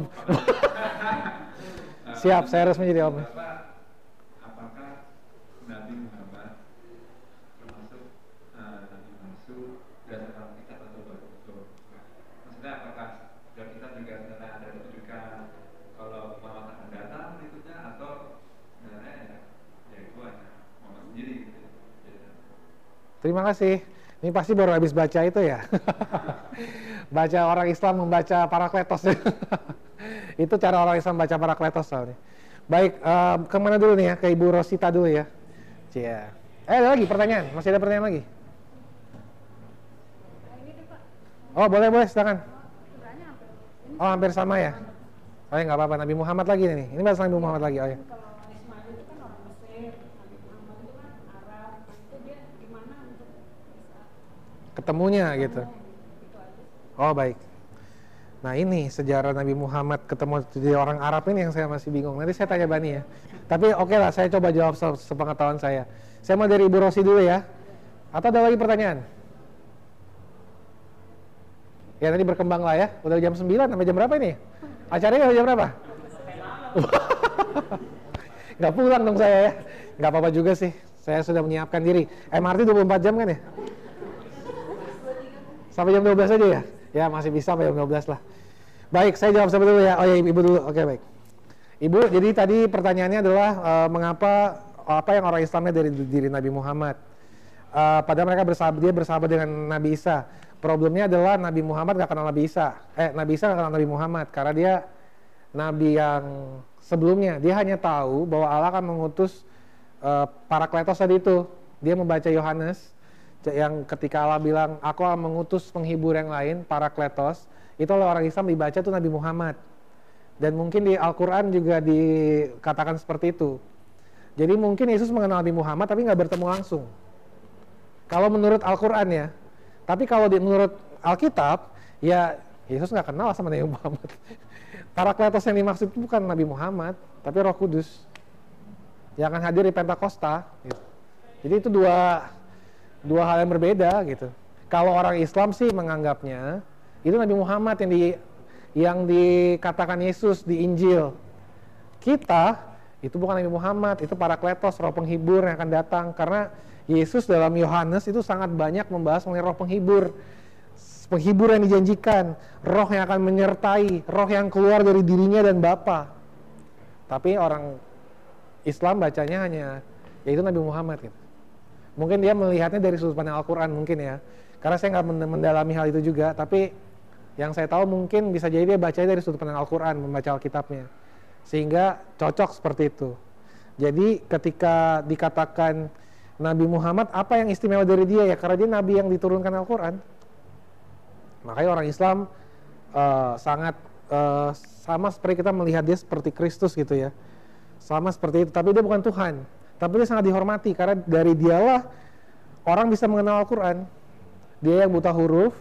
Siap. Saya harus menjadi Om. Apakah Nabi Muhammad termasuk Nabi Muhammad dan dalam kitab atau baru itu? Maksudnya apakah dalam kitab juga ada rujukan kalau Muhammad akan datang berikutnya atau sebenarnya ya itu aja. Terima kasih. Ini pasti baru habis baca itu ya. Baca orang Islam membaca Parakletos. Itu cara orang Islam baca Parakletos soalnya. Baik, uh, kemana dulu nih ya? Ke Ibu Rosita dulu ya. Cia. Eh ada lagi pertanyaan? Masih ada pertanyaan lagi? Oh boleh boleh silakan. Oh hampir sama ya. Oh ya nggak apa-apa. Nabi Muhammad lagi nih. Ini bahasa Nabi Muhammad lagi. Oh ya. Ketemunya gitu. Oh baik. Nah ini sejarah Nabi Muhammad ketemu di orang Arab ini yang saya masih bingung. Nanti saya tanya Bani ya. Tapi oke okay lah, saya coba jawab sepengetahuan saya. Saya mau dari Ibu Rosi dulu ya. Atau ada lagi pertanyaan? Ya nanti berkembang lah ya. Udah jam sembilan sampai jam berapa ini? Acaranya sampai jam berapa? Gak pulang dong saya ya. Gak apa-apa juga sih. Saya sudah menyiapkan diri. M R T dua puluh empat jam kan ya? Sampai jam dua belas aja ya? Ya masih bisa sampai jam dua belas lah. Baik, saya jawab sampai dulu ya. Oh ya Ibu dulu, oke baik. Ibu, jadi tadi pertanyaannya adalah uh, mengapa apa yang orang Islamnya dari diri Nabi Muhammad? Uh, padahal mereka bersahabat, dia bersahabat dengan Nabi Isa. Problemnya adalah Nabi Muhammad gak kenal Nabi Isa. Eh, Nabi Isa gak kenal Nabi Muhammad karena dia Nabi yang sebelumnya. Dia hanya tahu bahwa Allah akan mengutus uh, Parakletos tadi itu. Dia membaca Yohanes. Yang ketika Allah bilang aku akan mengutus penghibur yang lain, Parakletos, itu oleh orang Islam dibaca tuh Nabi Muhammad. Dan mungkin di Al-Quran juga dikatakan seperti itu. Jadi mungkin Yesus mengenal Nabi Muhammad tapi nggak bertemu langsung, kalau menurut Al-Quran ya. Tapi kalau di, menurut Alkitab ya Yesus nggak kenal sama Nabi Muhammad. Parakletos yang dimaksud bukan Nabi Muhammad tapi Roh Kudus yang akan hadir di Pentakosta gitu. Jadi itu dua dua hal yang berbeda gitu. Kalau orang Islam sih menganggapnya itu Nabi Muhammad yang di yang dikatakan Yesus di Injil. Kita itu bukan Nabi Muhammad, itu Parakletos, Roh Penghibur yang akan datang. Karena Yesus dalam Yohanes itu sangat banyak membahas mengenai Roh Penghibur, Penghibur yang dijanjikan, Roh yang akan menyertai, Roh yang keluar dari dirinya dan Bapa. Tapi orang Islam bacanya hanya yaitu Nabi Muhammad gitu. Mungkin dia melihatnya dari sudut pandang Al-Quran mungkin ya. Karena saya nggak mendalami hal itu juga. Tapi yang saya tahu mungkin bisa jadi dia bacanya dari sudut pandang Al-Quran, membaca Alkitabnya. Sehingga cocok seperti itu. Jadi ketika dikatakan Nabi Muhammad, apa yang istimewa dari dia ya? Karena dia Nabi yang diturunkan Al-Quran. Makanya orang Islam uh, sangat uh, sama seperti kita melihat dia seperti Kristus gitu ya. Sama seperti itu. Tapi dia bukan Tuhan. Tapi dia sangat dihormati karena dari dialah orang bisa mengenal Al-Quran. Dia yang buta huruf,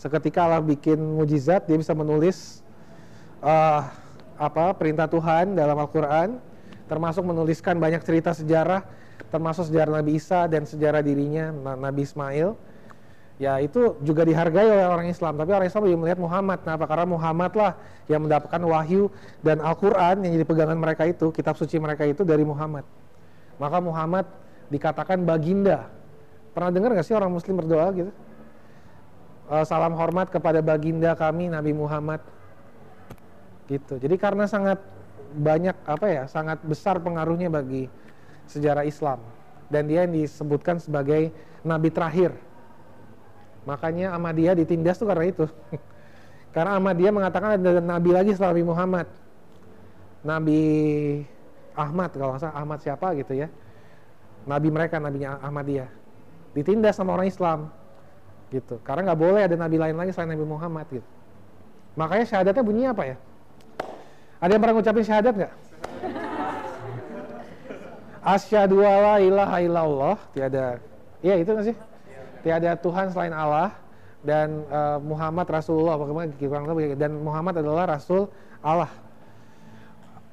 seketika Allah bikin mujizat, dia bisa menulis uh, apa perintah Tuhan dalam Al-Quran, termasuk menuliskan banyak cerita sejarah, termasuk sejarah Nabi Isa dan sejarah dirinya Nabi Ismail. Ya itu juga dihargai oleh orang Islam. Tapi orang Islam lebih melihat Muhammad. Kenapa? Karena Muhammadlah yang mendapatkan wahyu dan Al-Quran yang jadi pegangan mereka itu, kitab suci mereka itu dari Muhammad. Maka Muhammad dikatakan baginda. Pernah dengar gak sih orang muslim berdoa gitu? E, salam hormat kepada baginda kami Nabi Muhammad. Gitu. Jadi karena sangat banyak apa ya, sangat besar pengaruhnya bagi sejarah Islam. Dan dia yang disebutkan sebagai nabi terakhir. Makanya Ahmadiyah ditindas tuh karena itu. Karena Ahmadiyah mengatakan ada nabi lagi setelah Nabi Muhammad. Nabi Ahmad, kalau nggak salah Ahmad siapa gitu ya. nabi mereka, nabinya Ahmadiyah, ditindas sama orang Islam gitu, karena nggak boleh ada nabi lain lagi selain Nabi Muhammad gitu. Makanya syahadatnya bunyi apa ya? Ada yang pernah ngucapin syahadat nggak? Asyhadu an la ilaha illallah, tiada, iya itu nggak sih? Tiada Tuhan selain Allah, dan uh, Muhammad Rasulullah, dan Muhammad adalah Rasul Allah.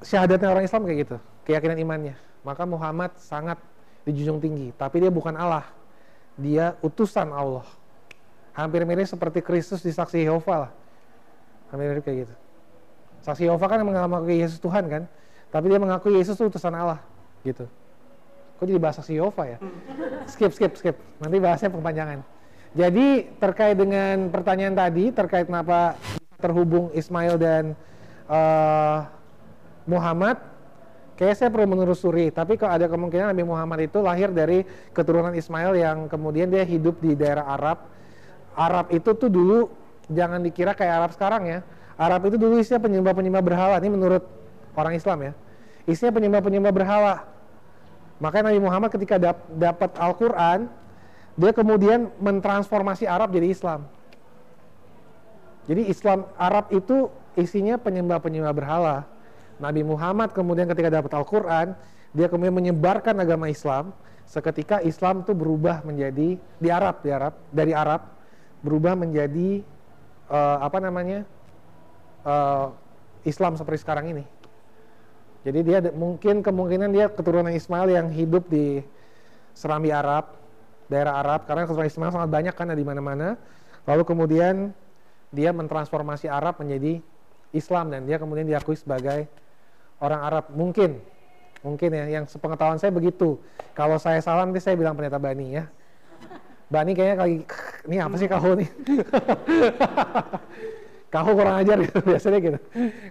Syahadatnya orang Islam kayak gitu, keyakinan imannya. Maka Muhammad sangat dijunjung tinggi, tapi dia bukan Allah, dia utusan Allah. Hampir mirip seperti Kristus di Saksi Yehovah lah, hampir mirip kayak gitu. Saksi Yehovah kan mengakui Yesus Tuhan kan, tapi dia mengakui Yesus itu utusan Allah gitu. Kok jadi bahas Saksi Yehovah ya? Skip, skip, skip. Nanti bahasnya perpanjangan. Jadi terkait dengan pertanyaan tadi, terkait kenapa terhubung Ismail dan uh, Muhammad, kayaknya saya perlu menelusuri. Tapi kalau ada kemungkinan Nabi Muhammad itu lahir dari keturunan Ismail yang kemudian dia hidup di daerah Arab. Arab itu tuh dulu jangan dikira kayak Arab sekarang ya. Arab itu dulu isinya penyembah-penyembah berhala. Ini menurut orang Islam ya. Isinya penyembah-penyembah berhala. Makanya Nabi Muhammad ketika dap- dapat Al-Quran, dia kemudian mentransformasi Arab jadi Islam. Jadi Islam Arab itu isinya penyembah-penyembah berhala. Nabi Muhammad kemudian ketika dapat Al-Quran, dia kemudian menyebarkan agama Islam. Seketika Islam itu berubah menjadi di Arab, di Arab, dari Arab berubah menjadi uh, apa namanya uh, Islam seperti sekarang ini. Jadi dia mungkin kemungkinan dia keturunan Ismail yang hidup di Serambi Arab, daerah Arab, karena keturunan Ismail sangat banyak kan di mana-mana. Lalu kemudian dia mentransformasi Arab menjadi Islam dan dia kemudian diakui sebagai orang Arab. Mungkin mungkin ya, yang sepengetahuan saya begitu. Kalau saya salah nanti saya bilang pendeta Bani ya. Bani kayaknya lagi, ini apa sih kau nih? Kau kurang ajar gitu, biasanya gitu.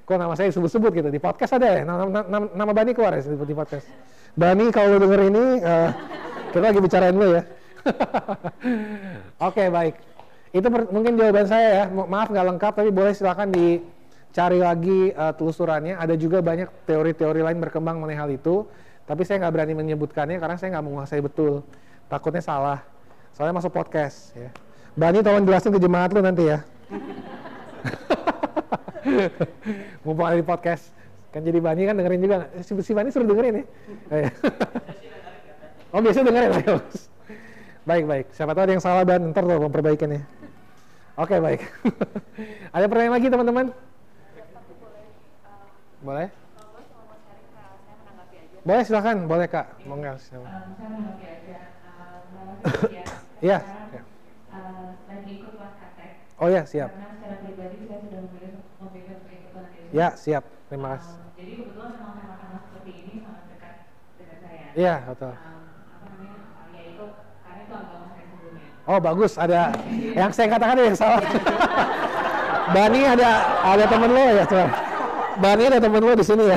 Kok nama saya disebut-sebut gitu, di podcast ada ya, nama, nama, nama Bani keluar ya di podcast. Bani kalau lu denger ini, uh, kita lagi bicarain lu ya. Oke okay, baik, itu per- mungkin jawaban saya ya, maaf nggak lengkap tapi boleh silakan di cari lagi uh, telusurannya. Ada juga banyak teori-teori lain berkembang mengenai hal itu, tapi saya nggak berani menyebutkannya karena saya nggak menguasai betul, takutnya salah, soalnya masuk podcast ya. Bani tolong jelasin ke jemaat lu nanti ya. Mumpung ada di podcast kan, jadi Bani kan dengerin juga, si, si Bani suruh dengerin ya. Oh biasa dengerin ayo. Baik-baik, siapa tahu ada yang salah dan ntar tuh memperbaikannya. Oke okay, baik. Ada pertanyaan lagi teman-teman? Boleh? Kalau boleh cuma mau sharing, Kak. Saya menanggapi aja. Boleh, silakan. Boleh, Kak. Mau nggak? Saya menanggapi aja. Iya. Lagi ikut kelas K T E K. Oh ya, siap. Karena secara pribadi saya sudah memilih memilih untuk ikut kelas ini. Ya, siap. Terima kasih. Um, jadi kebetulan memang tema-tema seperti ini sangat dekat dengan saya. Iya, betul. Um, apa namanya? Ya itu karena itu agama saya sebelumnya. Oh, bagus. Ada yang saya katakan yang salah. Bani ada ada temen lo ya, tuh. Bani ada temen lu di sini ya.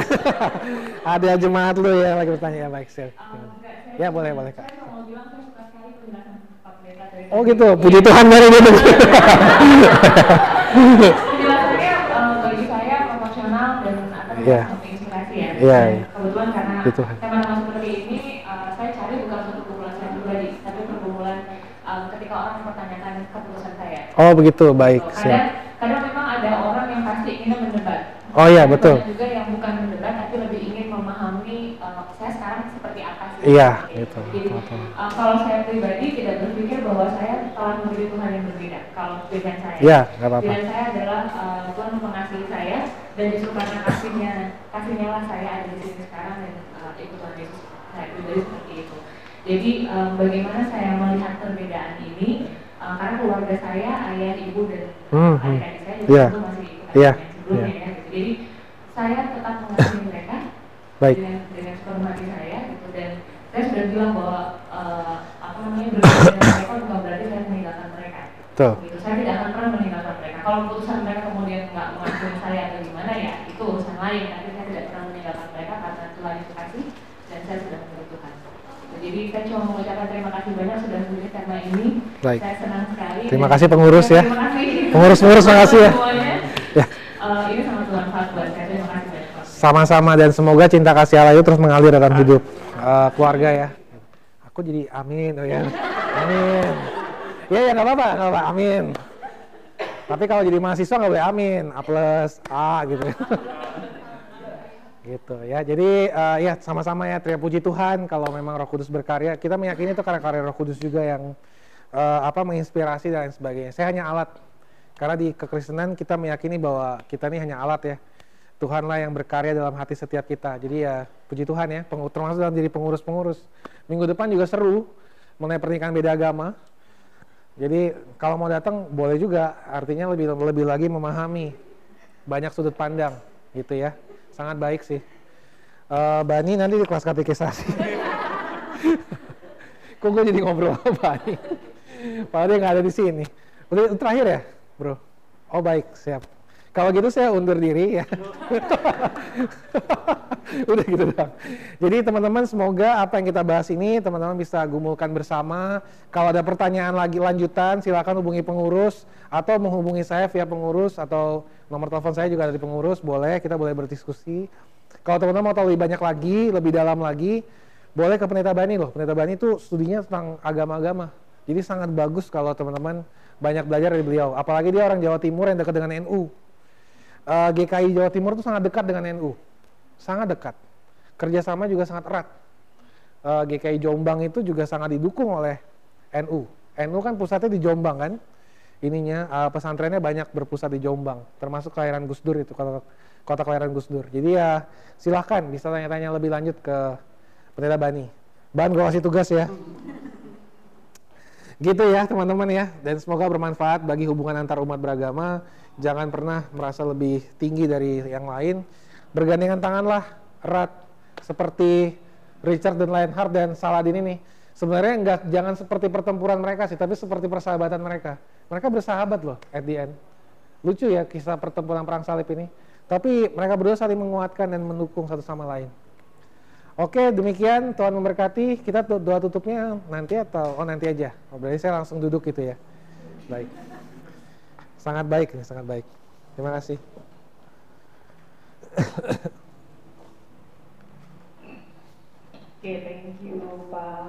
Ada jemaat lu ya lagi bertanya ya, baik sir. Um, ya saya boleh boleh Kak. Saya mau bilang saya suka sekali penjelasan Pak Pendeta dari. Oh gitu, puji Tuhan dari dia. Penjelasannya um, bagi saya profesional dan akan yeah. menginspirasi ya. Yeah, yeah. Kebetulan karena gitu. Tema-tema seperti ini uh, saya cari bukan untuk perkumpulan pribadi, tapi perkumpulan um, ketika orang mempertanyakan keputusan saya. Oh begitu, baik. So, kadang, kadang memang ada orang yang pasti ingin mendebat. Oh iya betul. Juga yang bukan mendebat tapi lebih ingin memahami uh, saya sekarang seperti apa sih. Iya gitu. Jadi uh, kalau saya pribadi tidak berpikir bahwa saya telah memiliki Tuhan yang berbeda. Kalau pilihan saya. Iya nggak apa-apa. Pilihan saya adalah uh, Tuhan mengasihi saya dan justru karena kasihnya kasihnya lah saya ada di sini sekarang dan uh, itu Tuhan Yesus saya pribadi seperti itu. Jadi uh, bagaimana saya melihat perbedaan ini uh, karena keluarga saya ayah ibu dan hmm, adik-adik saya juga yeah. masih ikut yeah. sebelumnya yeah. ya. Jadi saya tetap mengasihi mereka dengan, dengan supermati saya gitu, dan saya sudah bilang bahwa uh, apa namanya berhubungan dengan mereka bukan berarti saya meninggalkan mereka gitu. Saya tidak akan pernah meninggalkan mereka. Kalau keputusan mereka kemudian nggak mengakui saya atau gimana ya itu urusan lain, tapi saya tidak pernah meninggalkan mereka karena Tuhan itu kasih dan saya sudah menurut Tuhan. Jadi saya cuma mengucapkan terima kasih banyak sudah memilih tema ini. Baik. Saya senang sekali. Terima kasih pengurus ya, terima kasih pengurus-pengurus, makasih ya. Uh, ini sama Tuhan buat saya, terima kasih banyak. Sama-sama, dan semoga cinta kasih Allah itu terus mengalir dalam hidup uh, keluarga ya. Kok jadi amin, oh ya? Amin. Iya, ya, nggak apa-apa, nggak apa-apa, amin. Tapi kalau jadi mahasiswa nggak boleh amin, A plus, A gitu. Gitu ya, jadi uh, ya sama-sama ya, teriak puji Tuhan kalau memang Roh Kudus berkarya. Kita meyakini itu karena karya Roh Kudus juga yang uh, apa menginspirasi dan sebagainya. Saya hanya alat, karena di kekristenan kita meyakini bahwa kita ini hanya alat ya. Tuhanlah yang berkarya dalam hati setiap kita. Jadi ya puji Tuhan ya, termasuk dalam diri pengurus-pengurus. Minggu depan juga seru mengenai pernikahan beda agama. Jadi kalau mau datang boleh juga, artinya lebih lebih lagi memahami banyak sudut pandang gitu ya. Sangat baik sih. Uh, Bani nanti di kelas katekisasi. Kok gue jadi ngobrol sama Bani? Padahal dia nggak ada di sini. Udah terakhir ya, Bro? Oh baik, siap. Kalau gitu saya undur diri ya. Udah gitu dong. Jadi teman-teman, semoga apa yang kita bahas ini teman-teman bisa gumulkan bersama. Kalau ada pertanyaan lagi lanjutan silakan hubungi pengurus atau menghubungi saya via pengurus, atau nomor telepon saya juga ada di pengurus. Boleh, kita boleh berdiskusi. Kalau teman-teman mau tahu lebih banyak lagi, lebih dalam lagi, boleh ke Pendeta Bani loh. Pendeta Bani itu studinya tentang agama-agama. Jadi sangat bagus kalau teman-teman banyak belajar dari beliau. Apalagi dia orang Jawa Timur yang dekat dengan N U. Uh, G K I Jawa Timur itu sangat dekat dengan N U, sangat dekat, kerjasama juga sangat erat. uh, G K I Jombang itu juga sangat didukung oleh N U. N U kan pusatnya di Jombang kan, ininya uh, pesantrennya banyak berpusat di Jombang, termasuk kelahiran Gus Dur itu, kota, kota kelahiran Gus Dur. Jadi ya silahkan bisa tanya-tanya lebih lanjut ke Pendeta Bani. Ban, gue kasih tugas ya. Gitu ya teman-teman ya, dan semoga bermanfaat bagi hubungan antar umat beragama. Jangan pernah merasa lebih tinggi dari yang lain. Bergandengan tanganlah erat seperti Richard dan Lionheart dan Saladin ini. Sebenarnya enggak, jangan seperti pertempuran mereka sih, tapi seperti persahabatan mereka. Mereka bersahabat loh at the end. Lucu ya kisah pertempuran perang salib ini. Tapi mereka berdua saling menguatkan dan mendukung satu sama lain. Oke, demikian Tuhan memberkati. Kita doa tutupnya nanti atau oh nanti aja. Oh, berarti saya langsung duduk gitu ya. Baik. Sangat baik nih, sangat baik. Terima kasih. Oke, okay, thank you, Pak.